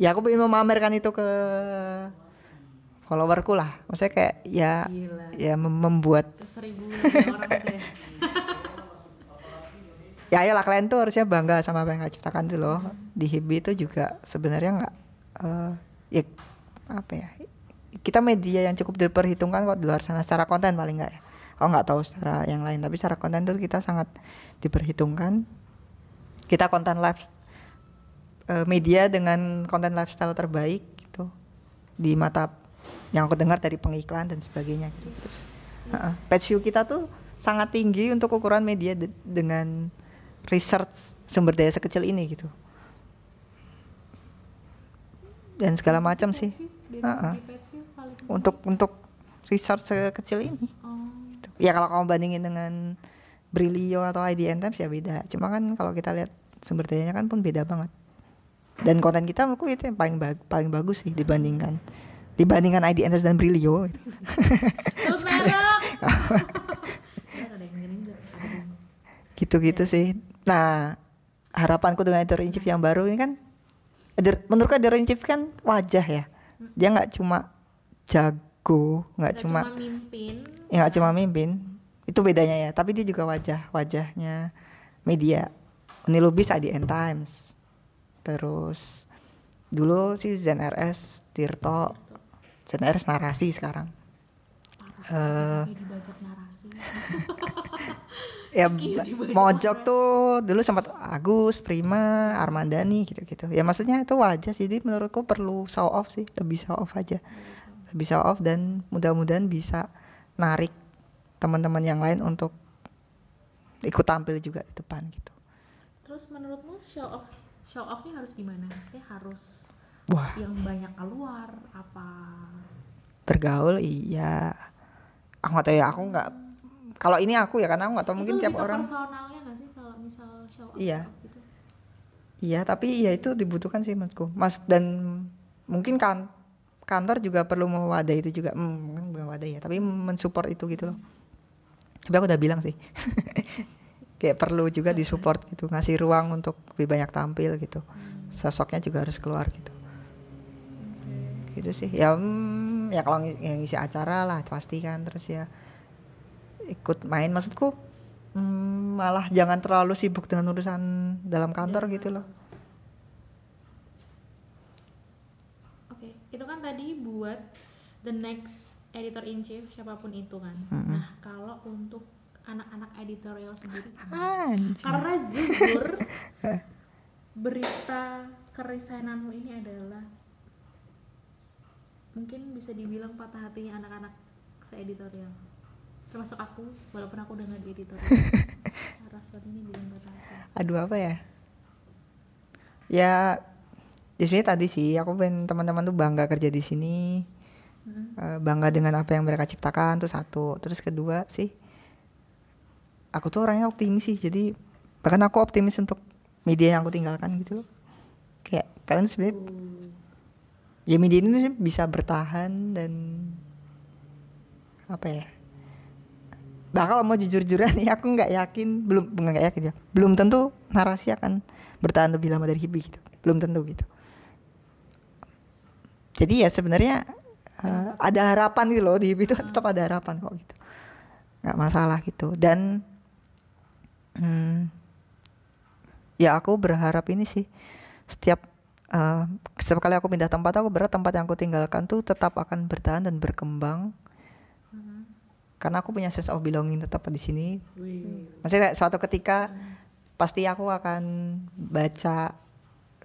ya aku ingin memamerkan itu ke followerku lah. Maksudnya kayak ya gila. Ya membuat seribu orang tuh ya. Ya ayolah kalian tuh harusnya bangga sama apa yang kalian ciptakan tuh loh. Hmm. Di Hipwee itu juga sebenarnya enggak uh, ya apa ya? Kita media yang cukup diperhitungkan kok di luar sana secara konten paling enggak ya. Aku enggak tahu secara yang lain, tapi secara konten tuh kita sangat diperhitungkan. Kita konten live media dengan konten lifestyle terbaik gitu di mata yang aku dengar dari pengiklan dan sebagainya gitu. Terus uh-uh. page view kita tuh sangat tinggi untuk ukuran media de- dengan research sumber daya sekecil ini gitu dan segala macam sih uh-uh. untuk untuk research sekecil ini oh. gitu. Ya kalau kamu bandingin dengan Brilio atau I D N Times ya beda, cuma kan kalau kita lihat sumber dayanya kan pun beda banget. Dan konten kita menurutku itu yang paling bag- paling bagus sih dibandingkan dibandingkan I D Enders dan Brilio. Terus merek. Gitu-gitu sih. Nah, harapanku dengan editor in chief yang baru ini kan eder, menurutku editor in chief kan wajah ya. Dia enggak cuma jago, enggak cuma mimpin. Ya enggak cuma mimpin. Itu bedanya ya, tapi dia juga wajah, wajahnya media. Unilubis I D N Times. Terus dulu sih Zen R S, Tirto, Zen R S Narasi sekarang. Narasi, uh, dibajak Narasi. Ya dibajak Mojok Narasi. Tuh dulu sempat Agus, Prima, Armandani gitu-gitu. Ya maksudnya itu wajar sih, jadi menurutku perlu show off sih, lebih show off aja. Lebih show off dan mudah-mudahan bisa narik teman-teman yang lain untuk ikut tampil juga di depan gitu. Terus menurutmu show off show off-nya harus gimana? Maksudnya harus wah. Yang banyak keluar apa? Bergaul iya. Aku nggak tahu ya, aku nggak. Kalau ini aku ya karena aku nggak tahu itu mungkin tiap orang. Itu lebih personalnya nggak sih kalau misal show Iya. Gitu. Iya, tapi ya itu dibutuhkan sih menurutku. Mas dan mungkin kan kantor juga perlu mewadahi itu juga. Hmm, mungkin bukan mewadahi ya, tapi mensupport itu gitu loh. Tapi aku udah bilang sih. Kayak perlu juga disupport gitu, ngasih ruang untuk lebih banyak tampil gitu. Sosoknya juga harus keluar gitu. Gitu sih. Ya hmm, ya kalau yang ngisi acara lah pasti kan, terus ya ikut main, maksudku hmm, malah jangan terlalu sibuk dengan urusan dalam kantor ya, gitu loh. Oke, okay. Itu kan tadi buat the next editor in chief siapapun itu kan. Mm-hmm. Nah kalau untuk anak-anak editorial sendiri, Anjir. karena jujur berita keresahanmu ini adalah mungkin bisa dibilang patah hatinya anak-anak se-editorial, termasuk aku, walaupun aku udah gak di editorial. Rasanya ini bilang patah hati. Aduh apa ya? Ya, ya sebenernya tadi sih aku pengen teman-teman tuh bangga kerja di sini, hmm. bangga dengan apa yang mereka ciptakan, itu satu. Terus kedua sih, aku tuh orangnya optimis sih, jadi bahkan aku optimis untuk media yang aku tinggalkan gitu loh. Kayak kalian sebenernya uh. ya media ini tuh bisa bertahan dan apa ya? Nah kalau mau jujur-jujuran ya aku gak yakin, belum gak yakin ya, belum tentu Narasi akan bertahan lebih lama dari Hipwee gitu, belum tentu gitu. Jadi ya sebenarnya uh, ada harapan gitu loh, di Hipwee itu tetap ada harapan kok gitu, gak masalah gitu. Dan hmm, ya aku berharap ini sih, setiap uh, setiap kali aku pindah tempat, aku berharap tempat yang aku tinggalkan tuh tetap akan bertahan dan berkembang, karena aku punya sense of belonging tetap di sini. Wih. Maksudnya suatu ketika hmm. pasti aku akan baca,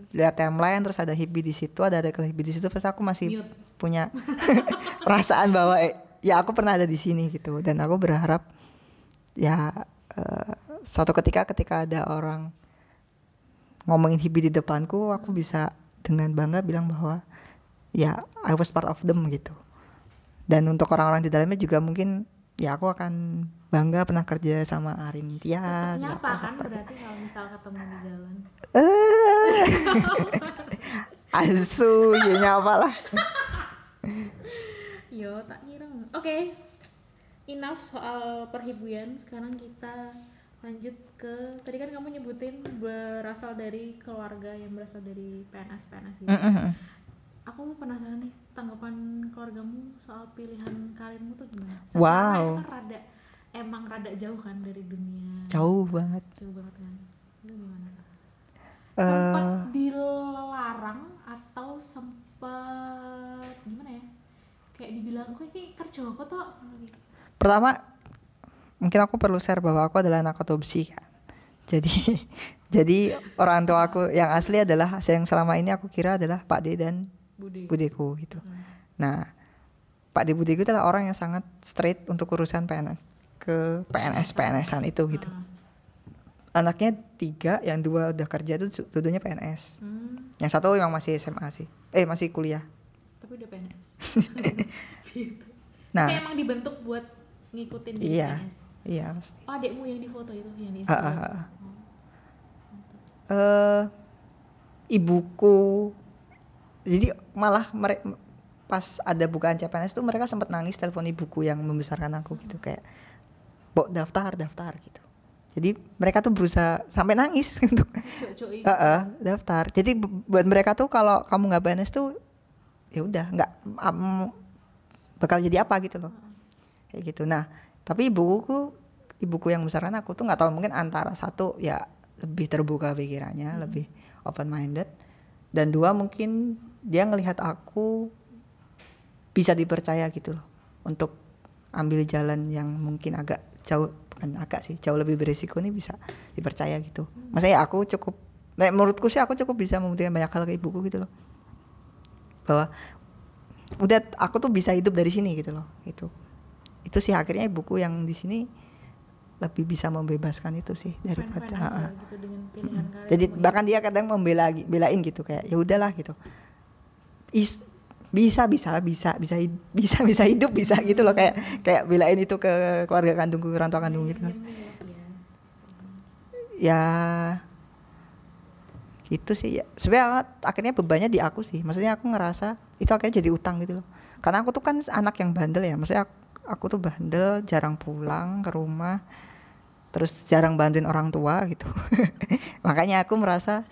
lihat timeline terus ada Hipwee di situ, ada ada Hipwee di situ, terus aku masih Mute. punya perasaan bahwa eh, ya aku pernah ada di sini gitu. Dan aku berharap ya uh, suatu ketika ketika ada orang ngomongin Hipwee di depanku, aku bisa dengan bangga bilang bahwa ya I was part of them gitu. Dan untuk orang-orang di dalamnya juga mungkin ya aku akan bangga pernah kerja sama Arin Tia. Nyapa kan berarti kalau misal ketemu di jalan. Asu, ya nyapa lah. Yo tak ngira. Oke, okay. Enough soal perhibuian. Sekarang kita lanjut ke, tadi kan kamu nyebutin berasal dari keluarga yang berasal dari P N S P N S gitu. Mm-hmm. Aku penasaran nih tanggapan keluargamu soal pilihan karirmu tuh gimana? Setelah wow. Itu kan rada, emang rada jauh kan dari dunia. Jauh banget. Jauh banget kan. Itu gimana? Sempat uh, dilarang atau sempat gimana ya? Kayak dibilang kok ini kerja apa tuh? Pertama, mungkin aku perlu share bahwa aku adalah anak adopsi kan. Jadi jadi orang tua aku yang asli adalah yang selama ini aku kira adalah Pak D dan Bude. Budeku gitu. Hmm. Nah, Pak De Budeku adalah orang yang sangat straight untuk urusan P N S ke P N S P N S-an itu gitu. Hmm. Anaknya tiga, yang dua udah kerja itu dua-duanya P N S. Hmm. Yang satu memang masih S M A sih. Eh masih kuliah. Tapi udah P N S. Gitu. Nah, kayak emang dibentuk buat ngikutin di iya, P N S. Iya, pasti. Oh, adekmu yang di foto itu yang di Instagram. Uh, uh, uh. Oh. Uh, ibuku jadi malah mereka pas ada bukaan C P N S tuh mereka sempat nangis telepon ibuku yang membesarkan aku gitu, kayak "Bok, daftar, daftar" gitu. Jadi mereka tuh berusaha sampai nangis untuk uh, uh, daftar. Jadi buat mereka tuh kalau kamu nggak P N S tuh ya udah nggak um, bakal jadi apa gitu loh, kayak gitu. Nah tapi ibuku ibuku yang membesarkan aku tuh nggak tahu, mungkin antara satu ya lebih terbuka pikirannya, hmm. lebih open minded, dan dua mungkin dia ngelihat aku bisa dipercaya gitu loh untuk ambil jalan yang mungkin agak jauh, bukan agak sih, jauh lebih beresiko nih bisa dipercaya gitu. Maksudnya aku cukup, menurutku sih aku cukup bisa membuktikan banyak hal ke ibuku gitu loh, bahwa udah aku tuh bisa hidup dari sini gitu loh. Itu itu sih akhirnya ibuku yang di sini lebih bisa membebaskan itu sih daripada uh, gitu, dengan pilihan karir. Jadi bahkan dia kadang membela belain gitu, kayak ya udahlah gitu. Is, bisa bisa bisa bisa bisa bisa hidup bisa gitu loh, kayak kayak belain itu ke keluarga kandungku, orang tua kandung gitu kan. Ya Gitu sih ya. Sebenarnya akhirnya bebannya di aku sih. Maksudnya aku ngerasa itu akhirnya jadi utang gitu loh. Karena aku tuh kan anak yang bandel ya. Maksudnya aku, aku tuh bandel, jarang pulang ke rumah. Terus jarang bantuin orang tua gitu. Makanya aku merasa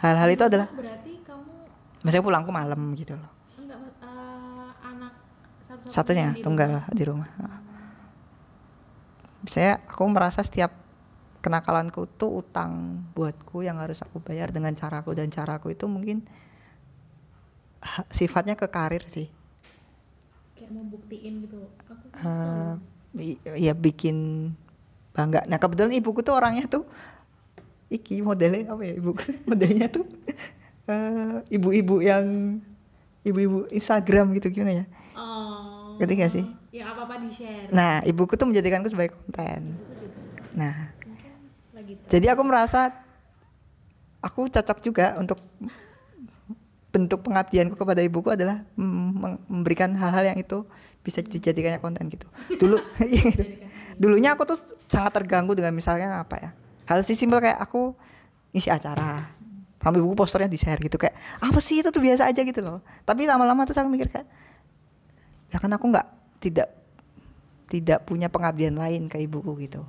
hal-hal itu adalah berarti kamu maksudnya pulangku malam gitu loh. Enggak, uh, anak satu-satunya, satunya di tunggal rumah. Di rumah. Saya aku merasa setiap kenakalanku tuh utang buatku yang harus aku bayar dengan caraku, dan caraku itu mungkin ha, sifatnya ke karir sih. Kayak mau buktiin gitu. Aku uh, i- ya bikin bangga. Nah, kebetulan ibuku tuh orangnya tuh iki modelnya apa ya? Ibuku modelnya tuh uh, ibu-ibu yang ibu-ibu Instagram gitu gimana ya? Oh. Ngerti gak sih? Ya apa-apa di-share. Nah, ibuku tuh menjadikanku sebagai konten. Nah, gitu. Jadi aku merasa aku cocok juga untuk bentuk pengabdianku kepada ibuku adalah memberikan hal-hal yang itu bisa dijadikannya konten gitu. Dulu dulunya aku tuh sangat terganggu dengan misalnya apa ya, hal sih simpel kayak aku ngisi acara, sampai buku posternya di-share gitu, kayak apa sih itu tuh biasa aja gitu loh. Tapi lama-lama tuh saya mikir kayak ya kan aku nggak tidak tidak punya pengabdian lain ke ibuku gitu.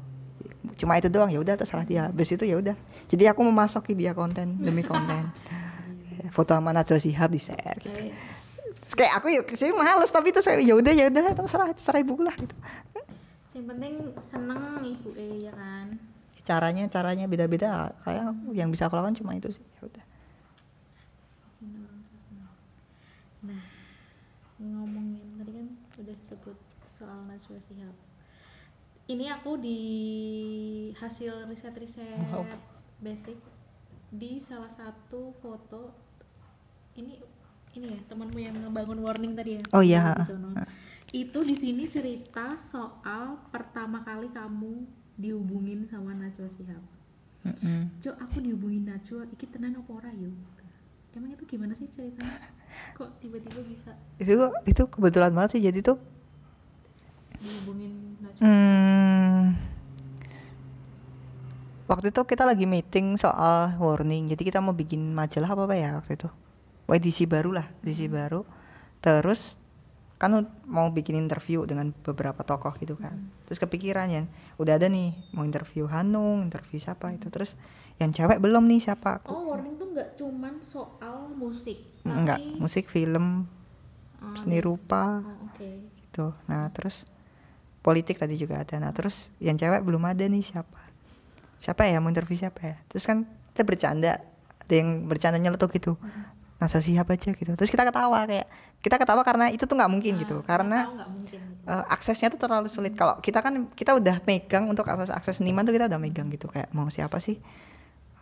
Cuma itu doang, ya udah terserah dia. Habis itu ya udah. Jadi aku memasuki dia konten demi konten. Foto sama Najwa Shihab di-share gitu. Terus kayak aku yuk, saya malas tapi itu saya ya udah ya udah terserah terserah ibuku lah gitu. Yang penting seneng ibu eh ya kan. Caranya caranya beda-beda. Kayak aku yang bisa aku lakukan cuma itu sih. Ya udah. Nah, ngomongin tadi kan udah sebut soal Najwa Shihab. Ini aku di hasil riset-riset wow. basic di salah satu foto ini ini ya temanmu yang ngebangun warning tadi ya. Oh iya. Yeah. Itu di sini cerita soal pertama kali kamu dihubungin sama Najwa Shihab. Mm-hmm. Jo, aku dihubungin Najwa, iki tenan apa ora yo? Emang itu gimana sih ceritanya? Kok tiba-tiba bisa? Itu itu kebetulan banget sih, jadi tuh dihubungin Najwa. Hmm, waktu itu kita lagi meeting soal warning, jadi kita mau bikin majalah apa apa ya waktu itu, edisi baru lah, edisi hmm. baru. Terus kan mau bikin interview dengan beberapa tokoh gitu kan. Hmm. Terus kepikiran ya, udah ada nih mau interview Hanung, interview siapa hmm. itu. Terus yang cewek belum nih siapa? Aku. Oh, warning tuh nggak cuman soal musik. Enggak, tapi... musik, film, ah, seni rupa, oh, okay. gitu. Nah terus politik tadi juga ada. Nah terus yang cewek belum ada nih siapa siapa ya mau interview siapa ya. Terus kan kita bercanda, ada yang bercandanya nyeletuk gitu, Najwa Shihab aja gitu. Terus kita ketawa, kayak kita ketawa karena itu tuh nggak mungkin nah, gitu karena gak mungkin. Uh, aksesnya tuh terlalu sulit. Kalau kita kan kita udah megang untuk akses akses seniman tuh, kita udah megang gitu kayak mau siapa sih,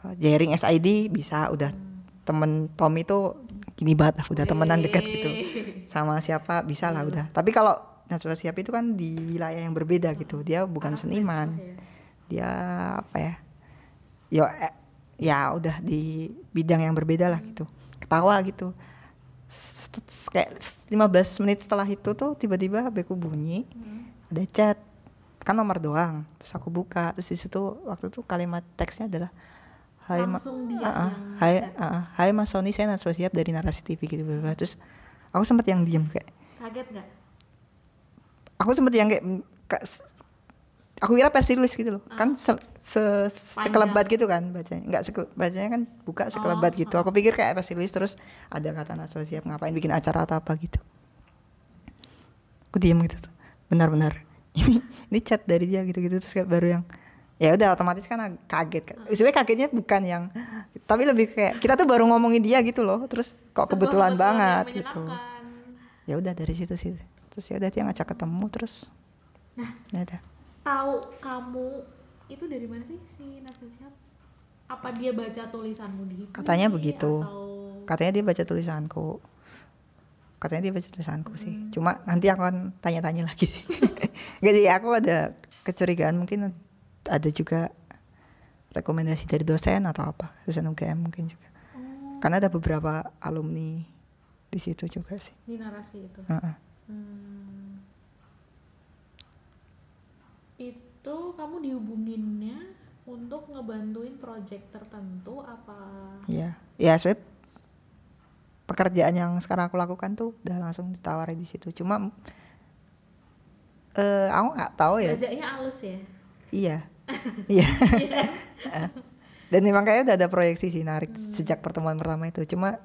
uh, Jaring S I D bisa udah hmm. temen Tommy tuh gini banget udah hey. temenan deket gitu sama siapa bisa lah udah. Tapi kalau Najwa Shihab itu kan di wilayah yang berbeda gitu. Dia bukan Anak seniman. Ya. Dia apa ya? Ya eh, ya udah di bidang yang berbeda lah gitu. Ketawa gitu. Kayak lima belas menit setelah itu tuh tiba-tiba H P ku bunyi. Hmm. Ada chat. Kan nomor doang. Terus aku buka. Terus di situ waktu itu kalimat teksnya adalah Hai Ma- uh-uh, Hai uh-uh, Hai Mas Soni, saya Najwa Shihab dari Narasi T V gitu. Terus aku sempat yang diam kayak kaget enggak? Aku sempet yang kayak, aku kira pers rilis gitu loh, ah. kan se, se, sekelebat gitu kan bacanya, nggak sekele, bacanya kan buka sekelebat oh. gitu. Aku pikir kayak pers rilis terus ada kata Najwa Shihab ngapain bikin acara atau apa gitu. Aku diem gitu tuh, benar-benar ini ini chat dari dia gitu-gitu. Terus baru yang ya udah otomatis kan kaget kan. Sebenarnya kagetnya bukan yang, tapi lebih kayak kita tuh baru ngomongin dia gitu loh. Terus kok kebetulan, kebetulan banget gitu. Ya udah dari situ sih. Terus ya udah dia ngajak ketemu terus. Nah, ada. Tahu kamu itu dari mana sih si Najwa Shihab? Apa dia baca tulisanmu di Hipwee? Katanya begitu. Atau... Katanya dia baca tulisanku. Katanya dia baca tulisanku hmm. sih. Cuma nanti aku akan tanya-tanya lagi sih. Jadi aku ada kecurigaan mungkin ada juga rekomendasi dari dosen atau apa, dosen U G M mungkin juga. Oh. Karena ada beberapa alumni di situ juga sih. Di Narasi itu. Uh-uh. Hmm. Itu kamu dihubunginnya untuk ngebantuin project tertentu apa? Iya, ya sebenarnya pekerjaan yang sekarang aku lakukan tuh udah langsung ditawarin di situ. Cuma eh, aku nggak tahu ya. Kerjanya halus ya? Iya, iya. Dan memang kayaknya udah ada proyeksi sih narik hmm. sejak pertemuan pertama itu. Cuma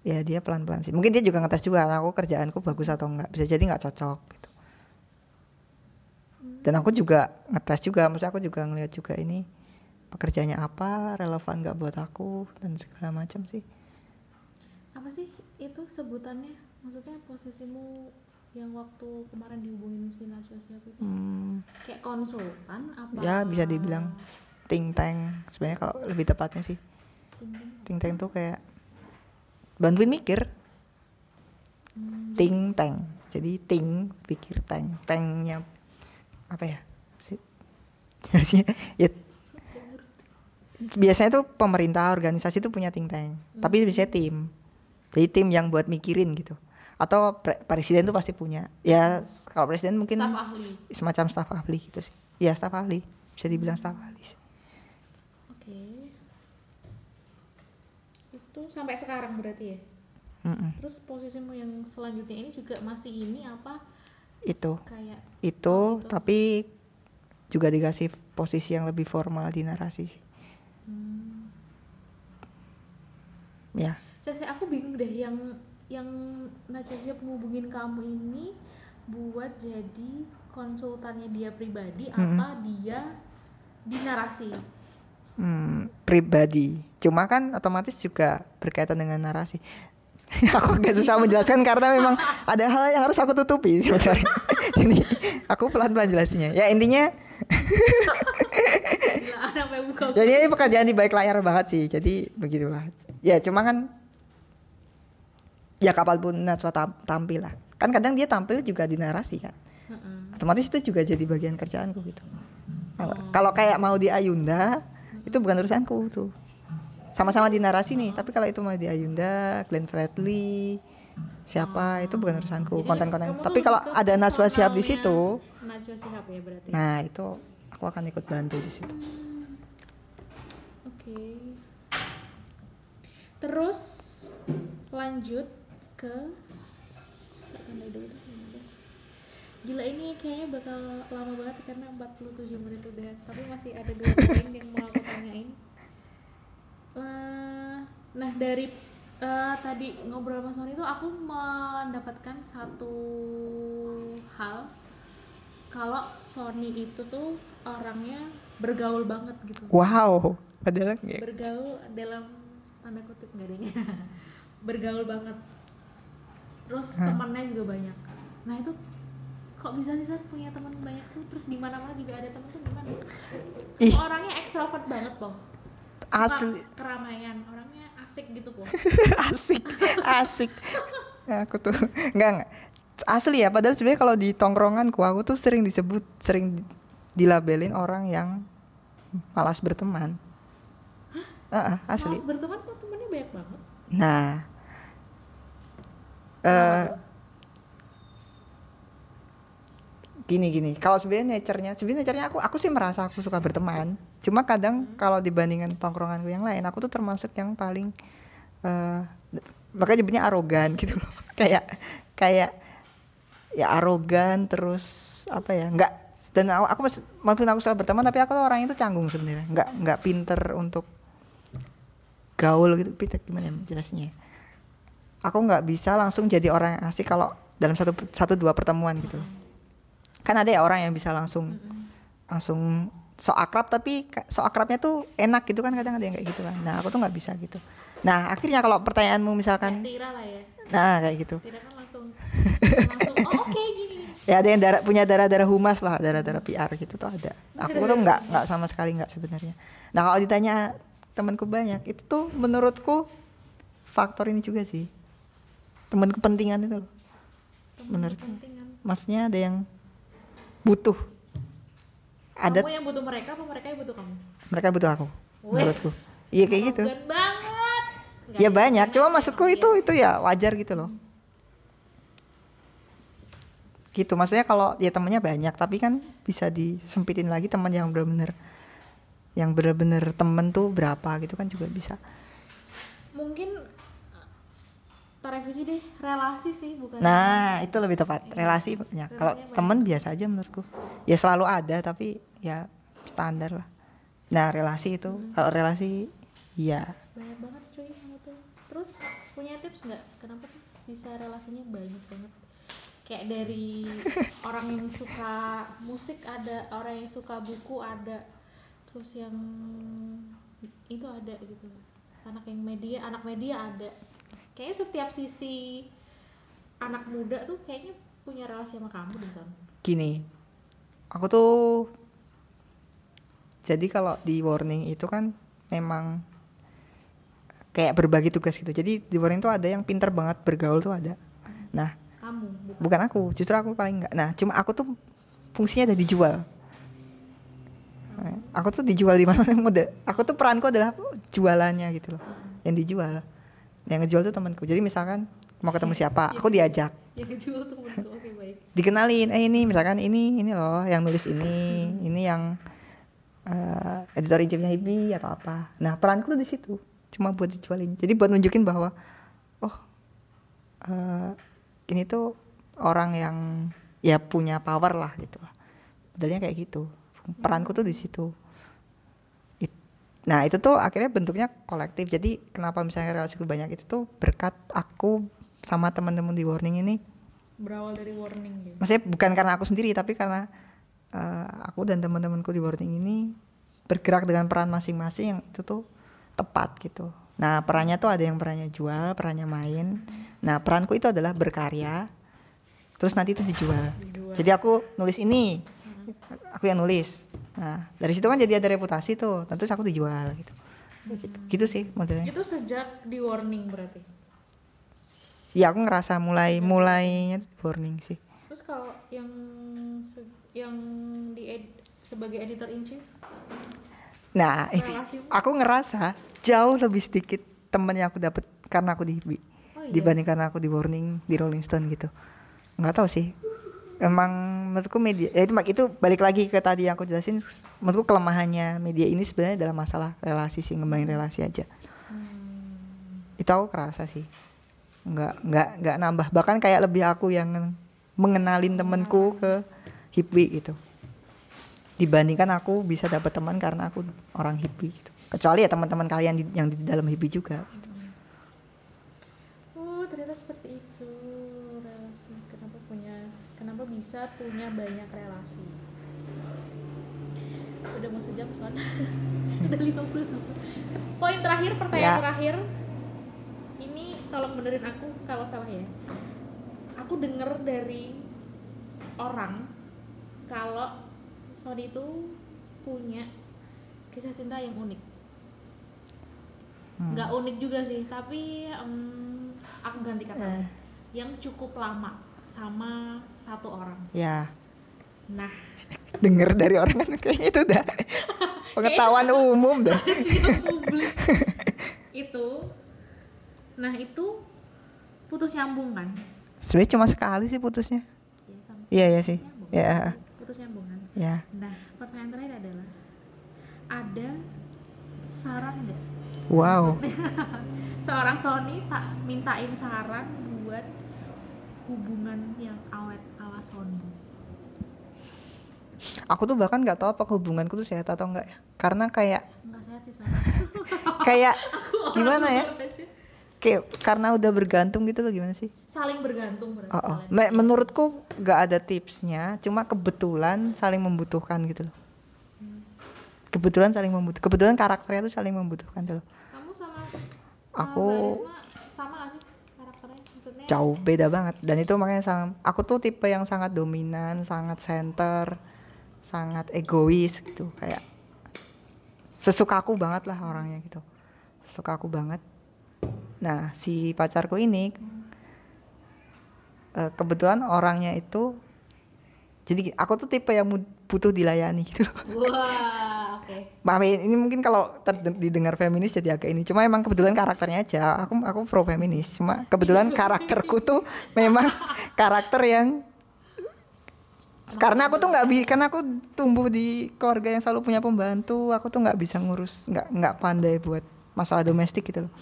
ya dia pelan-pelan sih. Mungkin dia juga ngetes juga aku kerjaanku bagus atau enggak. Bisa jadi enggak cocok gitu. Dan aku juga ngetes juga, maksudnya aku juga ngelihat juga ini pekerjaannya apa, relevan enggak buat aku dan segala macam sih. Apa sih itu sebutannya? Maksudnya posisimu yang waktu kemarin dihubungin si Najwa Shihab itu? Hmm. Kayak konsultan apa? Ya, bisa dibilang think tank sebenarnya kalau lebih tepatnya sih. Think tank tuh kayak bantuin mikir, hmm. ting teng, jadi ting pikir teng, tengnya apa ya? ya biasanya tuh pemerintah organisasi tuh punya ting teng, hmm. tapi biasanya tim, jadi tim yang buat mikirin gitu. Atau pre- presiden tuh pasti punya, ya kalau presiden mungkin staf semacam staf ahli gitu sih, ya staf ahli bisa dibilang staf ahli sih. Sampai sekarang berarti ya. Mm-mm. Terus posisimu yang selanjutnya ini juga masih ini apa? Itu. Kayak itu, itu tapi juga dikasih posisi yang lebih formal di Narasi sih. Hmm. Ya. Saya aku bingung deh yang yang Najwa Shihab menghubungin kamu ini buat jadi konsultannya dia pribadi mm-hmm. apa dia di Narasi? Hmm, pribadi, cuma kan otomatis juga berkaitan dengan narasi. Aku agak susah menjelaskan karena memang ada hal yang harus aku tutupi sebenarnya. Jadi aku pelan-pelan jelasinnya. Ya intinya, jadi ini pekerjaan di balik layar banget sih. Jadi begitulah. Ya cuma kan, ya kapal pun Najwa tampil lah. Kan kadang dia tampil juga di narasi kan. Otomatis itu juga jadi bagian kerjaanku gitu. Oh. Kalau kayak mau di Ayunda itu bukan urusanku tuh, sama-sama di narasi nih, tapi kalau itu mah di Ayunda, Glenn Fredly, siapa itu bukan urusanku, konten-konten. Tapi kalau ada Najwa Shihab di situ, Najwa Shihab ya berarti. Nah itu aku akan ikut bantu di situ. Hmm. Oke. Okay. Terus lanjut ke gila ini kayaknya bakal lama banget karena empat puluh tujuh menit udah, tapi masih ada dua poin yang mau aku tanyain. Nah dari uh, tadi ngobrol sama Soni itu aku mendapatkan satu hal kalau Soni itu tuh orangnya bergaul banget gitu. Wow, padahal nggak. Bergaul dalam tanda kutip garingnya, bergaul banget. Terus huh? temannya juga banyak. Nah itu kok bisa sih San punya teman banyak tuh, terus di mana-mana juga ada teman tuh gimana? Ih. Orangnya ekstrovert banget po. Asli. Keramaian, orangnya asik gitu po. asik, asik. Ya, aku tuh enggak enggak. Asli ya, padahal sebenarnya kalau di tongkronganku aku tuh sering disebut, sering dilabelin orang yang malas berteman. Hah? Uh-uh, asli. Malas berteman kok temannya banyak banget. Nah. Eh uh, gini-gini, kalau sebenarnya nature-nya, sebenarnya nature-nya aku, aku sih merasa aku suka berteman. Cuma kadang hmm. kalau dibandingkan tongkronganku yang lain, aku tuh termasuk yang paling, uh, makanya jadinya arogan gitu loh. Kayak, kayak, ya arogan terus apa ya, nggak. Dan aku, aku maksudnya aku suka berteman, tapi aku tuh orangnya tuh canggung sebenarnya, nggak, nggak pinter untuk gaul gitu. Pinter gimana jelasnya? Aku nggak bisa langsung jadi orang yang asik kalau dalam satu, satu dua pertemuan gitu loh. Kan ada ya orang yang bisa langsung mm-hmm. langsung sok akrab, tapi sok akrabnya tuh enak gitu kan, kadang ada yang kayak gitu kan. Nah aku tuh nggak bisa gitu. Nah akhirnya kalau pertanyaanmu misalkan ya, Tira lah ya. Nah kayak gitu Tira kan langsung, langsung oh oke okay, gini ya, ada yang darah, punya darah-darah humas lah, darah-darah P R gitu tuh ada. Aku tuh nggak nggak sama sekali nggak sebenarnya. Nah kalau ditanya temanku banyak itu tuh menurutku faktor ini juga sih, teman kepentingan itu loh. Menurut masnya ada yang butuh. Kamu ada yang butuh mereka apa mereka yang butuh kamu? Mereka butuh aku. Wiss, menurutku. Iya kayak gitu. Bukan banget. Gak ya banyak, cuma maksudku itu ya. itu ya wajar gitu loh. Hmm. Gitu, maksudnya kalau ya temannya banyak tapi kan bisa disempitin lagi teman yang benar-benar yang benar-benar temen tuh berapa gitu kan juga bisa. Mungkin tarifisi deh, relasi sih bukan. Nah, itu lebih tepat. Relasi banyak. Kalau temen biasa aja menurutku. Ya selalu ada tapi ya standar lah. Nah, relasi itu hmm. kalau relasi ya banyak banget cuy gitu. Terus punya tips enggak kenapa bisa relasinya banyak banget? Kayak dari orang yang suka musik ada, orang yang suka buku ada, terus yang itu ada gitu. Anak yang media, anak media ada. Kayaknya setiap sisi anak muda tuh kayaknya punya relasi sama kamu di sana. Gini, aku tuh jadi kalau di Warning itu kan memang kayak berbagi tugas gitu. Jadi di Warning tuh ada yang pintar banget bergaul tuh ada. Nah, kamu bukan, bukan aku, justru aku paling enggak. Nah, cuma aku tuh fungsinya ada dijual. Kamu. Aku tuh dijual di mana muda. Aku tuh peranku adalah jualannya gitu loh, yang dijual. Yang ngejual tuh temanku. Jadi misalkan mau ketemu siapa, aku diajak. Yang ngejual temanku, oke okay, baik. Dikenalin, eh ini misalkan ini ini loh yang nulis ini, ini yang uh, editor in chiefnya Hipwee atau apa. Nah peranku tuh di situ, cuma buat dijualin. Jadi buat nunjukin bahwa oh uh, ini tuh orang yang ya punya power lah gitu lah. Modelnya kayak gitu. Peranku tuh di situ. Nah itu tuh akhirnya bentuknya kolektif. Jadi kenapa misalnya relasi banyak itu tuh berkat aku sama teman-teman di Warning ini. Berawal dari Warning ya? Maksudnya bukan karena aku sendiri, tapi karena uh, aku dan teman-temanku di Warning ini bergerak dengan peran masing-masing yang itu tuh tepat gitu. Nah perannya tuh ada yang perannya jual, perannya main. Nah peranku itu adalah berkarya, terus nanti itu dijual. Dijual. Jadi aku nulis ini, aku yang nulis. Nah, dari situ kan jadi ada reputasi tuh, tentu aku dijual gitu. Hmm. Gitu. Gitu sih modelnya. Itu sejak di Warning berarti? Ya aku ngerasa mulai mulainya di Warning sih. Terus kalau yang yang di ed- sebagai editor in chief? Nah, relasi. Aku ngerasa jauh lebih sedikit temen yang aku dapat karena aku di Hipwee. Oh, iya? Dibanding karena aku di Warning, di Rolling Stone gitu. Enggak tahu sih. Emang menurutku media ya itu, itu balik lagi ke tadi yang aku jelasin, menurutku kelemahannya media ini sebenarnya adalah masalah relasi sih, ngembangin relasi aja. Hmm. Itu aku kerasa sih nggak nggak nggak nambah, bahkan kayak lebih aku yang mengenalin temanku ke Hipwee gitu dibandingkan aku bisa dapat teman karena aku orang Hipwee gitu, kecuali ya teman-teman kalian di, yang di dalam Hipwee juga gitu. Oh ternyata seperti itu relasi, kenapa punya Kenapa bisa punya banyak relasi? Udah mau sejam soalnya. Udah lima puluh. Poin terakhir, pertanyaan ya. Terakhir. Ini tolong benerin aku kalau salah ya. Aku dengar dari orang kalau Soni itu punya kisah cinta yang unik. Hmm. Gak unik juga sih, tapi um, aku ganti kata. Eh. Yang cukup lama. Sama satu orang. Ya. Nah, dengar dari orang kan kayaknya itu udah pengetahuan umum dah. Publik. Itu. Nah, itu putus nyambung kan? Sebenarnya cuma sekali sih putusnya. Iya, iya ya sih. Iya. Putus nyambung kan? Iya. Nah, pertanyaan terakhir adalah ada saran enggak? Wow. Seorang Soni tak mintain saran buat hubungan yang awet ala Soni. Aku tuh bahkan nggak tahu apa hubunganku tuh sehat atau enggak, karena kayak nggak sehat sih Soni. Kayak gimana ya? Kayak karena udah bergantung gitu loh, gimana sih? Saling bergantung berarti. Oh, oh. Saling. Menurutku nggak ada tipsnya, cuma kebetulan saling membutuhkan gitu loh. Hmm. Kebetulan saling membutuhkan, kebetulan karakternya tuh saling membutuhkan gitu loh. Kamu sama? Aku. Sama jauh beda banget, dan itu makanya sang, aku tuh tipe yang sangat dominan, sangat center, sangat egois gitu, kayak sesuka aku banget lah orangnya gitu, sesuka aku banget. Nah si pacarku ini hmm. kebetulan orangnya itu, jadi aku tuh tipe yang butuh dilayani gitu loh. Wah, oke. Okay. Ini mungkin kalau ter- didengar feminis jadi agak ini. Cuma emang kebetulan karakternya aja. Aku aku pro feminis. Cuma kebetulan karakterku tuh memang karakter yang Karena aku tuh nggak bi, karena aku tumbuh di keluarga yang selalu punya pembantu, aku tuh nggak bisa ngurus, nggak nggak pandai buat masalah domestik gitu loh.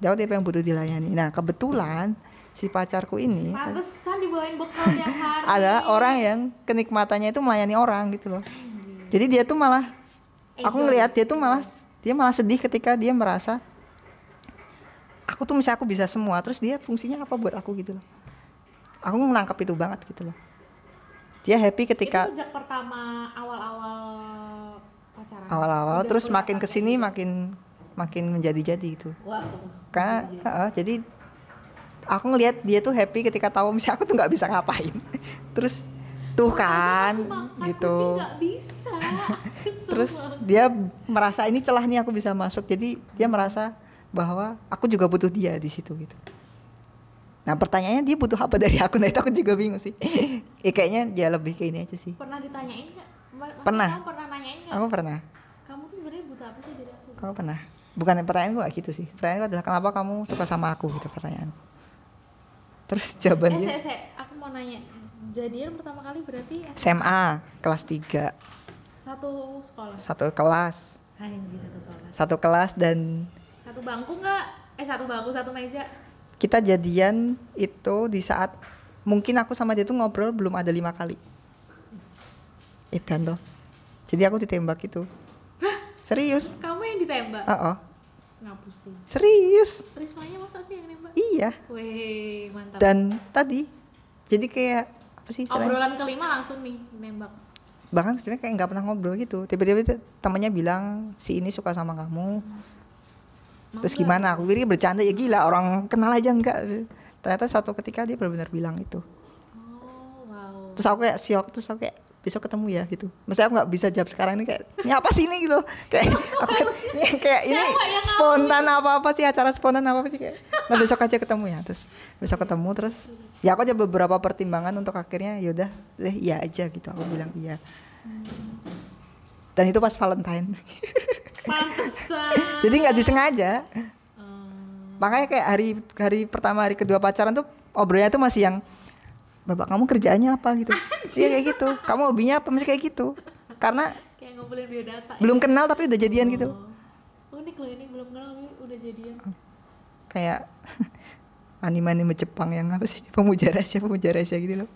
Jadi aku tipe yang butuh dilayani. Nah kebetulan si pacarku ini pantesan dibawain bekal tiap hari. Ada orang yang kenikmatannya itu melayani orang gitu loh. Jadi dia tuh malah, aku ngelihat dia tuh malah, dia malah sedih ketika dia merasa aku tuh misalnya aku bisa semua, terus dia fungsinya apa buat aku gitu loh. Aku nangkap itu banget gitu loh. Dia happy ketika itu sejak pertama awal-awal pacaran. Awal-awal terus makin kesini itu. makin makin menjadi-jadi gitu. Wow. Karena menjadi. Uh, jadi aku ngelihat dia tuh happy ketika tahu misalnya aku tuh nggak bisa ngapain. Terus tuh kan gitu. Gak bisa. Terus dia merasa ini celah nih aku bisa masuk, jadi dia merasa bahwa aku juga butuh dia di situ gitu. Nah pertanyaannya dia butuh apa dari aku, nah itu aku juga bingung sih. Ya kayaknya dia lebih ke ini aja sih. Pernah ditanyain nggak? Pernah. Kamu pernah nanyain nggak? Aku pernah. Kamu tuh sebenarnya butuh apa sih dari aku? Kamu pernah. Bukan pertanyaan gue gitu sih. Pertanyaan gue adalah kenapa kamu suka sama aku gitu pertanyaan. Terus jawabannya. Eh saya, saya aku mau nanya. Jadian pertama kali berarti S M A kelas tiga. Satu sekolah. Satu kelas. Anjir, satu kelas. Satu kelas dan satu bangku enggak? Eh satu bangku, satu meja. Kita jadian itu di saat mungkin aku sama dia tuh ngobrol belum ada lima kali. Ikan tuh. Jadi aku ditembak itu. Hah? Serius? Kamu yang ditembak? Oh. Ngapusin. Serius? Rismanya masa sih yang nembak? Iya. Weh, mantap. Dan tadi jadi kayak apa sih? Obrolan kelima langsung nih nembak. Bahkan sebenarnya kayak nggak pernah ngobrol gitu. Tiba-tiba temannya bilang si ini suka sama kamu. Masa. Terus gimana? Aku pikir bercanda ya, gila orang kenal aja enggak. Ternyata suatu ketika dia benar-benar bilang itu. Oh wow. Terus aku kayak syok, terus aku kayak besok ketemu ya gitu. Maksudnya aku nggak bisa jawab sekarang ini kayak ini apa sih ini gitu. Kayak aku kayak, kayak ini spontan apa apa sih acara spontan apa apa sih kayak. Nah besok aja ketemu ya. Terus besok ketemu terus ya aku ada beberapa pertimbangan untuk akhirnya yaudah deh iya aja gitu. Aku bilang iya. Dan itu pas Valentine. Pantesan. Jadi nggak disengaja. Hmm. Makanya kayak hari hari pertama hari kedua pacaran tuh obrolnya tuh masih yang bapak kamu kerjaannya apa gitu. Iya kayak gitu. Kamu hobinya apa masih kayak gitu. Karena kayak ngumpulin biodata. Belum ya? Kenal tapi udah jadian oh. Gitu. Unik loh ini belum kenal tapi udah jadian. Kayak anime-anime Jepang yang apa sih pemuja rahasia pemuja rahasia gitu loh.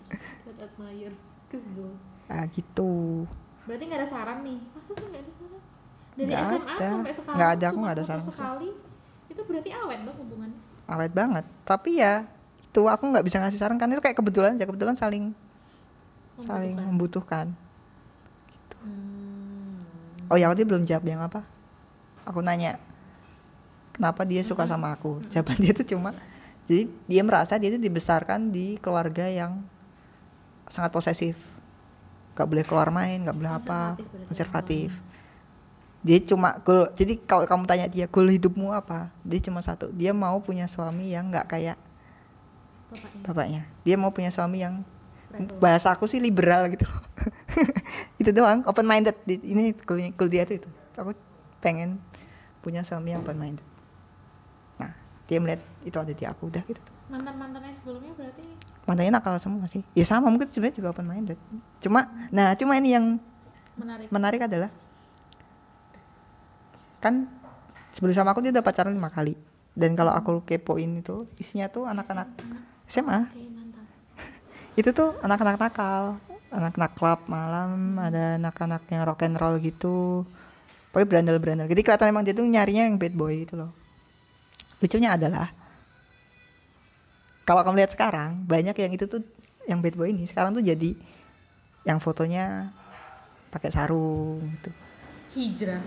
Tetap mayor kesel. Ah gitu. Berarti nggak ada saran nih. Masa sih nggak ada saran? Dari nggak S M A ada. Sampai sekarang nggak ada, aku nggak ada saran sekali. Itu berarti awet dong hubungannya. Awet banget. Tapi ya itu aku nggak bisa ngasih saran karena itu kayak kebetulan aja, kebetulan saling membutuhkan. saling membutuhkan. Gitu. Hmm. Oh ya waktu itu belum jawab yang apa? Aku nanya kenapa dia suka hmm. sama aku. Jawaban dia tuh cuma jadi dia merasa dia itu dibesarkan di keluarga yang sangat posesif, nggak boleh keluar main, nggak boleh apa, konservatif. Dia cuma goal, jadi kalau kamu tanya dia goal hidupmu apa, dia cuma satu, dia mau punya suami yang nggak kayak bapaknya. bapaknya dia mau punya suami yang bahasa aku sih liberal gitu loh. Itu doang, open minded, ini goal, goal dia tuh itu, aku pengen punya suami yang open minded. Nah dia melihat itu ada di aku, udah gitu. Mantan-mantannya sebelumnya berarti mantannya nakal semua sih ya, sama mungkin sebenarnya juga open minded, cuma nah cuma ini yang menarik, menarik adalah kan sebelum sama aku dia udah pacaran lima kali dan kalau aku kepoin itu isinya tuh anak-anak S M A, itu tuh anak-anak nakal, anak-anak klub malam, ada anak-anak yang rock and roll gitu, pokoknya berandal-berandal. Jadi kelihatan emang dia tuh nyarinya yang bad boy gitu loh. Lucunya adalah kalau kamu lihat sekarang banyak yang itu tuh yang bad boy ini sekarang tuh jadi yang fotonya pakai sarung gitu. Hijrah.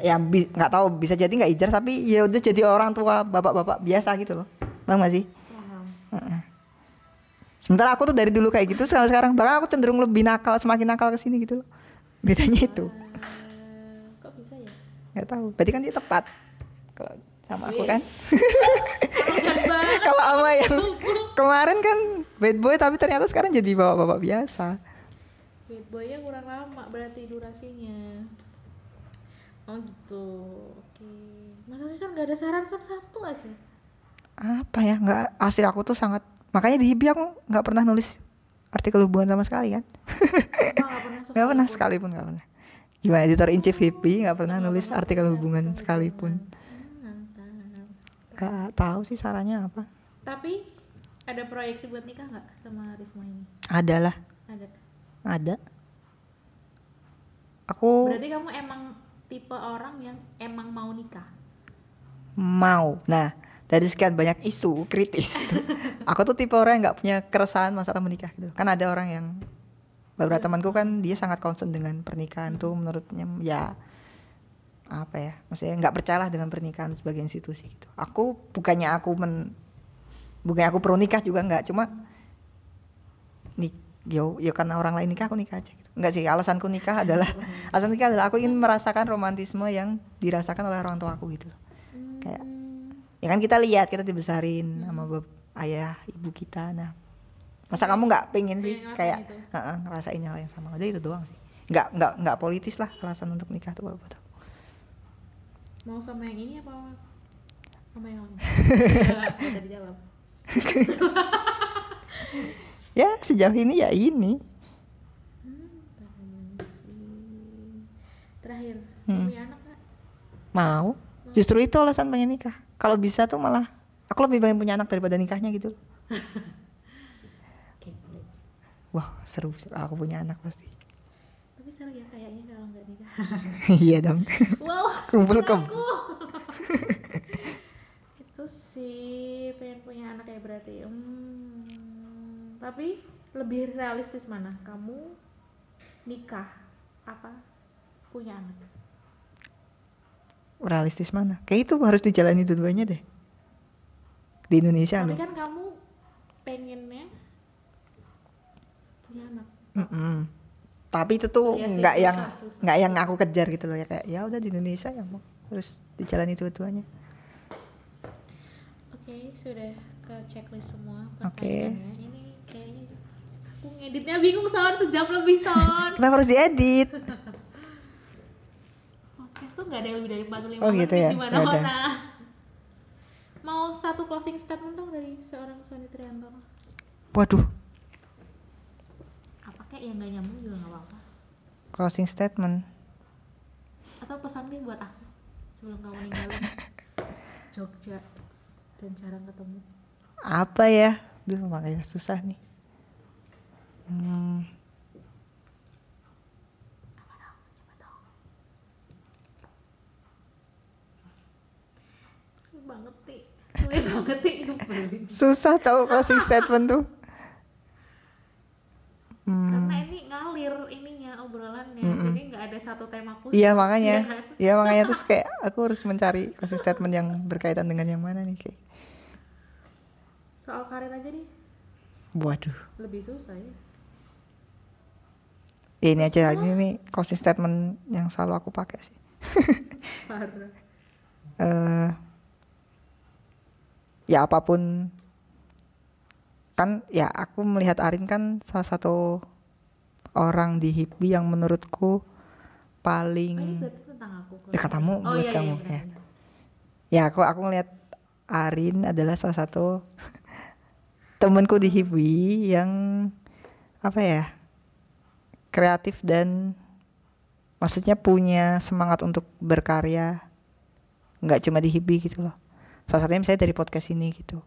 Ya nggak bi- tahu bisa jadi nggak ijar tapi ya udah jadi orang tua bapak-bapak biasa gitu loh, bang masih. Uh-uh. Sementara aku tuh dari dulu kayak gitu sampai sekarang bahkan aku cenderung lebih nakal, semakin nakal kesini gitu loh. Bedanya itu. Uh, kok bisa ya? Nggak tahu. Berarti kan dia tepat kalau sama aku kan. Kalau sama yang kemarin kan bad boy tapi ternyata sekarang jadi bapak-bapak biasa. Bad boynya kurang lama berarti durasinya. Oh gitu, oke. Masa sih Son gak ada saran Son satu aja? Apa ya, gak, hasil aku tuh sangat, makanya di Hipwee aku gak pernah nulis artikel hubungan sama sekali kan? Nggak pernah, pernah sekalipun, nggak pernah. Gimana editor in chief Hipwee nggak pernah nulis artikel hubungan sekalipun. Nggak tahu sih sarannya apa. Tapi ada proyeksi buat nikah nggak sama Risma ini? Adalah. Ada. Ada. Aku. Berarti kamu emang tipe orang yang emang mau nikah? Mau. Nah, dari sekian banyak isu kritis tuh, aku tuh tipe orang yang nggak punya keresahan masalah menikah gitu. Kan ada orang yang beberapa temanku kan dia sangat concern dengan pernikahan tuh, menurutnya ya apa ya, maksudnya nggak percayalah dengan pernikahan sebagai institusi gitu. Aku bukannya aku men bukannya aku pro nikah juga nggak, cuma nih yo yo karena orang lain nikah aku nikah aja gitu. Nggak sih, alasanku nikah adalah alasan nikah adalah aku ingin merasakan romantisme yang dirasakan oleh orang tua aku gitu loh. Kayak ya kan kita lihat kita dibesarin sama ayah ibu kita, nah masa kamu nggak pengen sih kayak uh-uh, ngerasain hal yang sama. Udah itu doang sih, nggak nggak nggak politis lah alasan untuk nikah tuh. Bapak tahu mau sama yang ini apa sama yang lain? Bisa dijawab. Ya sejauh ini ya ini. Hmm, terakhir hmm. punya anak nggak? Mau. Justru itu alasan pengen nikah. Kalau bisa tuh malah aku lebih pengen punya anak daripada nikahnya gitu. Wah wow, seru, aku punya anak pasti. Tapi seru ya kayaknya kalau nggak nikah. Iya dong. Wow. Kumpul kem. Itu sih pengen punya anak ya berarti. Hmm, tapi lebih realistis mana? Kamu nikah apa punya anak? Realistis mana? Kayak itu harus dijalani dua-duanya deh. Di Indonesia. Tapi kan kamu pengennya anak. Mm-mm. Tapi itu tuh nggak ya yang nggak yang aku kejar gitu loh ya, kayak ya udah di Indonesia ya mau harus dijalani dua-duanya. Oke okay, sudah ke checklist semua pertanyaannya. Okay. Ini kayaknya aku ngeditnya bingung Son, sejam lebih Son. Kenapa harus diedit? Podcast tuh nggak ada yang lebih dari empat puluh lima oh, menit gitu ya? Di mana-mana. Mau satu closing statement dong dari seorang Soni Triantoro. Waduh. Kayak yang gak nyambung juga gak apa-apa. Closing statement atau pesan nih buat aku sebelum kamu ninggalin Jogja dan jarang ketemu. Apa ya? Duh makanya susah nih. Hmm. Apa dong? Coba dong. Susah banget nih. Susah banget nih. Susah tau closing statement tuh. Hmm. Karena ini ngalir ininya obrolannya, mm-mm. Jadi nggak ada satu tema khusus. Iya makanya, iya makanya terus kayak aku harus mencari closing statement yang berkaitan dengan yang mana nih kayak. Soal karir aja nih. Waduh. Lebih susah ya. Ya ini aja aja nih closing statement yang selalu aku pakai sih. Parah. uh, ya apapun. Kan ya aku melihat Arin kan salah satu orang di Hipwee yang menurutku paling oh, ini berarti tentang aku ya, katamu oh, buat iya, kamu iya, ya ya aku aku melihat Arin adalah salah satu temanku di Hipwee yang apa ya kreatif dan maksudnya punya semangat untuk berkarya nggak cuma di Hipwee gitu loh, salah satunya misalnya dari podcast ini gitu.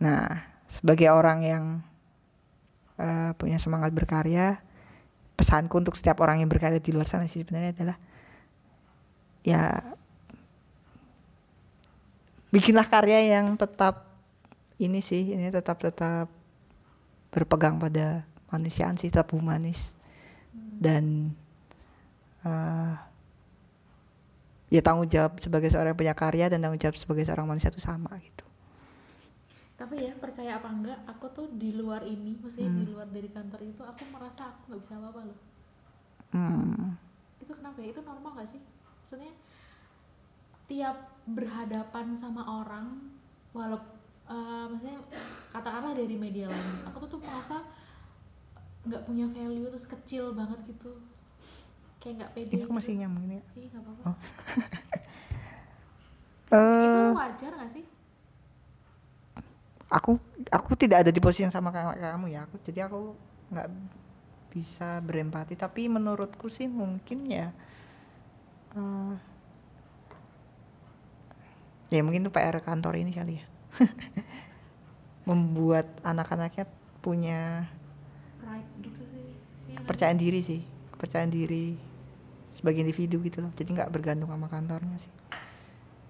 Nah sebagai orang yang uh, punya semangat berkarya, pesanku untuk setiap orang yang berkarya di luar sana sih sebenarnya adalah ya bikinlah karya yang tetap ini sih ini tetap tetap berpegang pada manusiaan sih, tetap humanis dan uh, ya tanggung jawab sebagai seorang yang punya karya dan tanggung jawab sebagai seorang manusia itu sama gitu. Tapi ya percaya apa enggak, aku tuh di luar ini, maksudnya hmm. di luar dari kantor itu aku merasa aku nggak bisa apa-apa loh. Hmm. Itu kenapa ya? Itu normal nggak sih? Maksudnya tiap berhadapan sama orang, walaupun uh, maksudnya katakanlah dari media lain, aku tuh tuh merasa nggak punya value terus kecil banget gitu, kayak nggak pede. Ini aku masih gitu. Nyambung ini. Iya nggak apa-apa. Oh. Itu wajar nggak sih? Aku aku tidak ada di posisi yang sama kayak kamu ya. Aku jadi aku nggak bisa berempati. Tapi menurutku sih mungkin ya uh, ya mungkin itu P R kantor ini kali ya. Membuat anak-anaknya punya right gitu sih. Ya, kepercayaan kan? diri sih kepercayaan diri sebagai individu gitu loh, jadi nggak bergantung sama kantornya sih,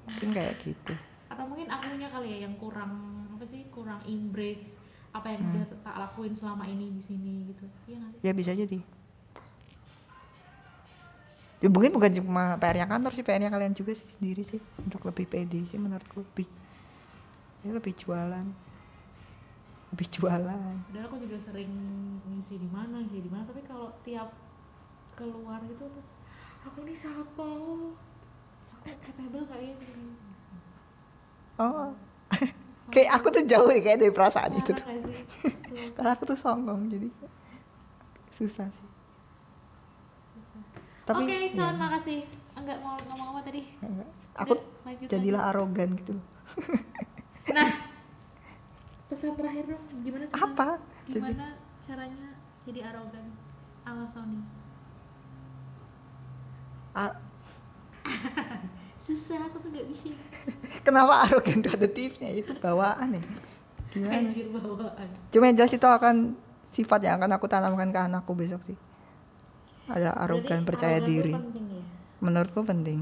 mungkin kayak gitu. Atau mungkin akunya kali ya yang kurang apa sih kurang embrace apa yang hmm. dia tak lakuin selama ini di sini gitu, iya nggak sih? Ya bisa jadi. Ya, mungkin bukan cuma P R-nya kantor sih, P R-nya kalian juga sih sendiri sih untuk lebih pede sih menurutku, lebih ya lebih jualan, lebih jualan. Padahal aku juga sering ngisi di mana, ngisi di mana, tapi kalau tiap keluar gitu terus aku ini siapa, aku capable gak ya? Oh, kayak aku tuh jauh ya kayak dari perasaan nah, itu. Karena aku tuh sombong jadi susah sih. Susah. Oke, okay, Son, ya. Makasih. Enggak mau ngomong apa tadi? Enggak. Aku Udah, jadilah aja. Arogan gitu loh. Nah, pesan terakhir dong, gimana caranya? Apa? Gimana jadi... caranya jadi arogan ala Sony? A- Susah, aku tuh gak bisa. Kenapa arogan tuh ada tipsnya? Itu bawaan ya? Gimana? Anjir bawaan. Cuma yang jelas itu akan sifat yang akan aku tanamkan ke anakku besok sih. Ada arogan, berarti percaya arogan diri. Penting ya? Menurutku penting.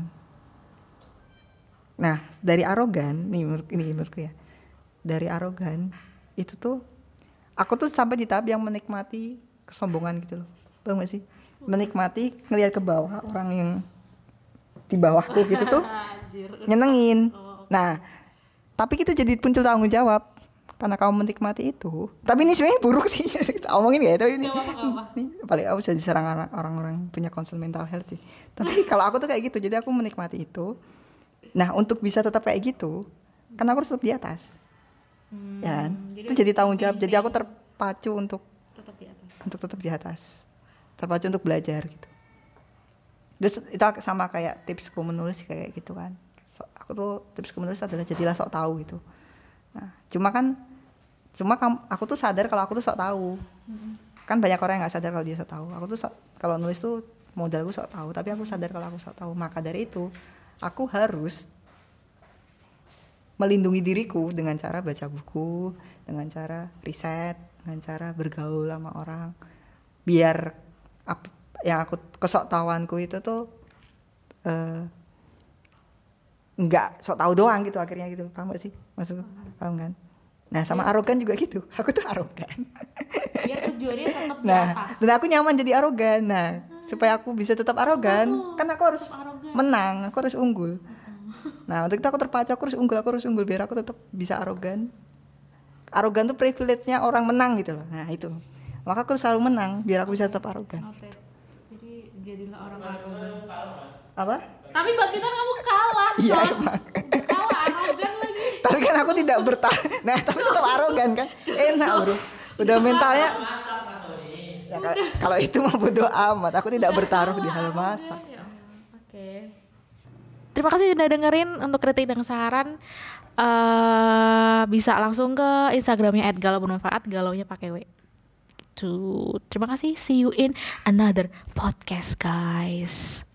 Nah, dari arogan, nih ini menurutku ya. Dari arogan itu tuh aku tuh sampai di tahap yang menikmati kesombongan gitu loh. Paham gak sih? Menikmati ngelihat ke bawah orang yang di bawahku gitu tuh nyenengin. Nah, tapi kita jadi muncul tanggung jawab karena kamu menikmati itu. Tapi ini sebenarnya buruk sih. Kita omongin gak ya? Tapi ini, ini paling aku bisa diserang orang-orang punya concern mental health sih. Tapi kalau aku tuh kayak gitu, jadi aku menikmati itu. Nah, untuk bisa tetap kayak gitu, karena aku harus tetap di atas. Hmm, ya, jadi itu jadi tanggung jawab. Jadi aku terpacu untuk tetap di atas. Untuk tetap di atas. Terpacu untuk belajar gitu. Terus itu sama kayak tipsku menulis kayak gitu kan. So, aku tuh tipsku menulis adalah jadilah sok tahu gitu. Nah, cuma kan cuma kamu, aku tuh sadar kalau aku tuh sok tahu. Hmm. Kan banyak orang yang enggak sadar kalau dia sok tahu. Aku tuh sok, kalau nulis tuh modalku sok tahu, tapi aku sadar kalau aku sok tahu. Maka dari itu aku harus melindungi diriku dengan cara baca buku, dengan cara riset, dengan cara bergaul sama orang, biar ap, yang aku kesoktawanku itu tuh uh, nggak sok tahu doang gitu akhirnya gitu, paham gak sih maksud, paham kan? Nah sama ya. Arogan juga gitu, aku tuh arogan. Biar tujuannya tetap di nah, atas. Dan aku nyaman jadi arogan, nah hmm. supaya aku bisa tetap arogan, oh, kan aku harus menang, aku harus unggul. Nah untuk itu aku terpacu, aku harus unggul, aku harus unggul biar aku tetap bisa arogan. Arogan tuh privilege-nya orang menang gitu loh. Nah itu, maka aku selalu menang biar aku bisa tetap arogan. Oke. Gitu. Jadi jadilah orang arogan. Apa? Tapi bagian kamu kalah, iya, kalah arogan lagi. Tapi kan aku tidak bertahan. Nah tapi tetap arogan kan, enak bro. Udah mentalnya. Ya, kalau itu mah bodo amat, aku tidak bertaruh di hal masak. Oke. Terima kasih sudah dengerin. Untuk kritik dan saran uh, bisa langsung ke Instagramnya et galau bermanfaat, galaunya pakai W. Tuh. Terima kasih. See you in another podcast, guys.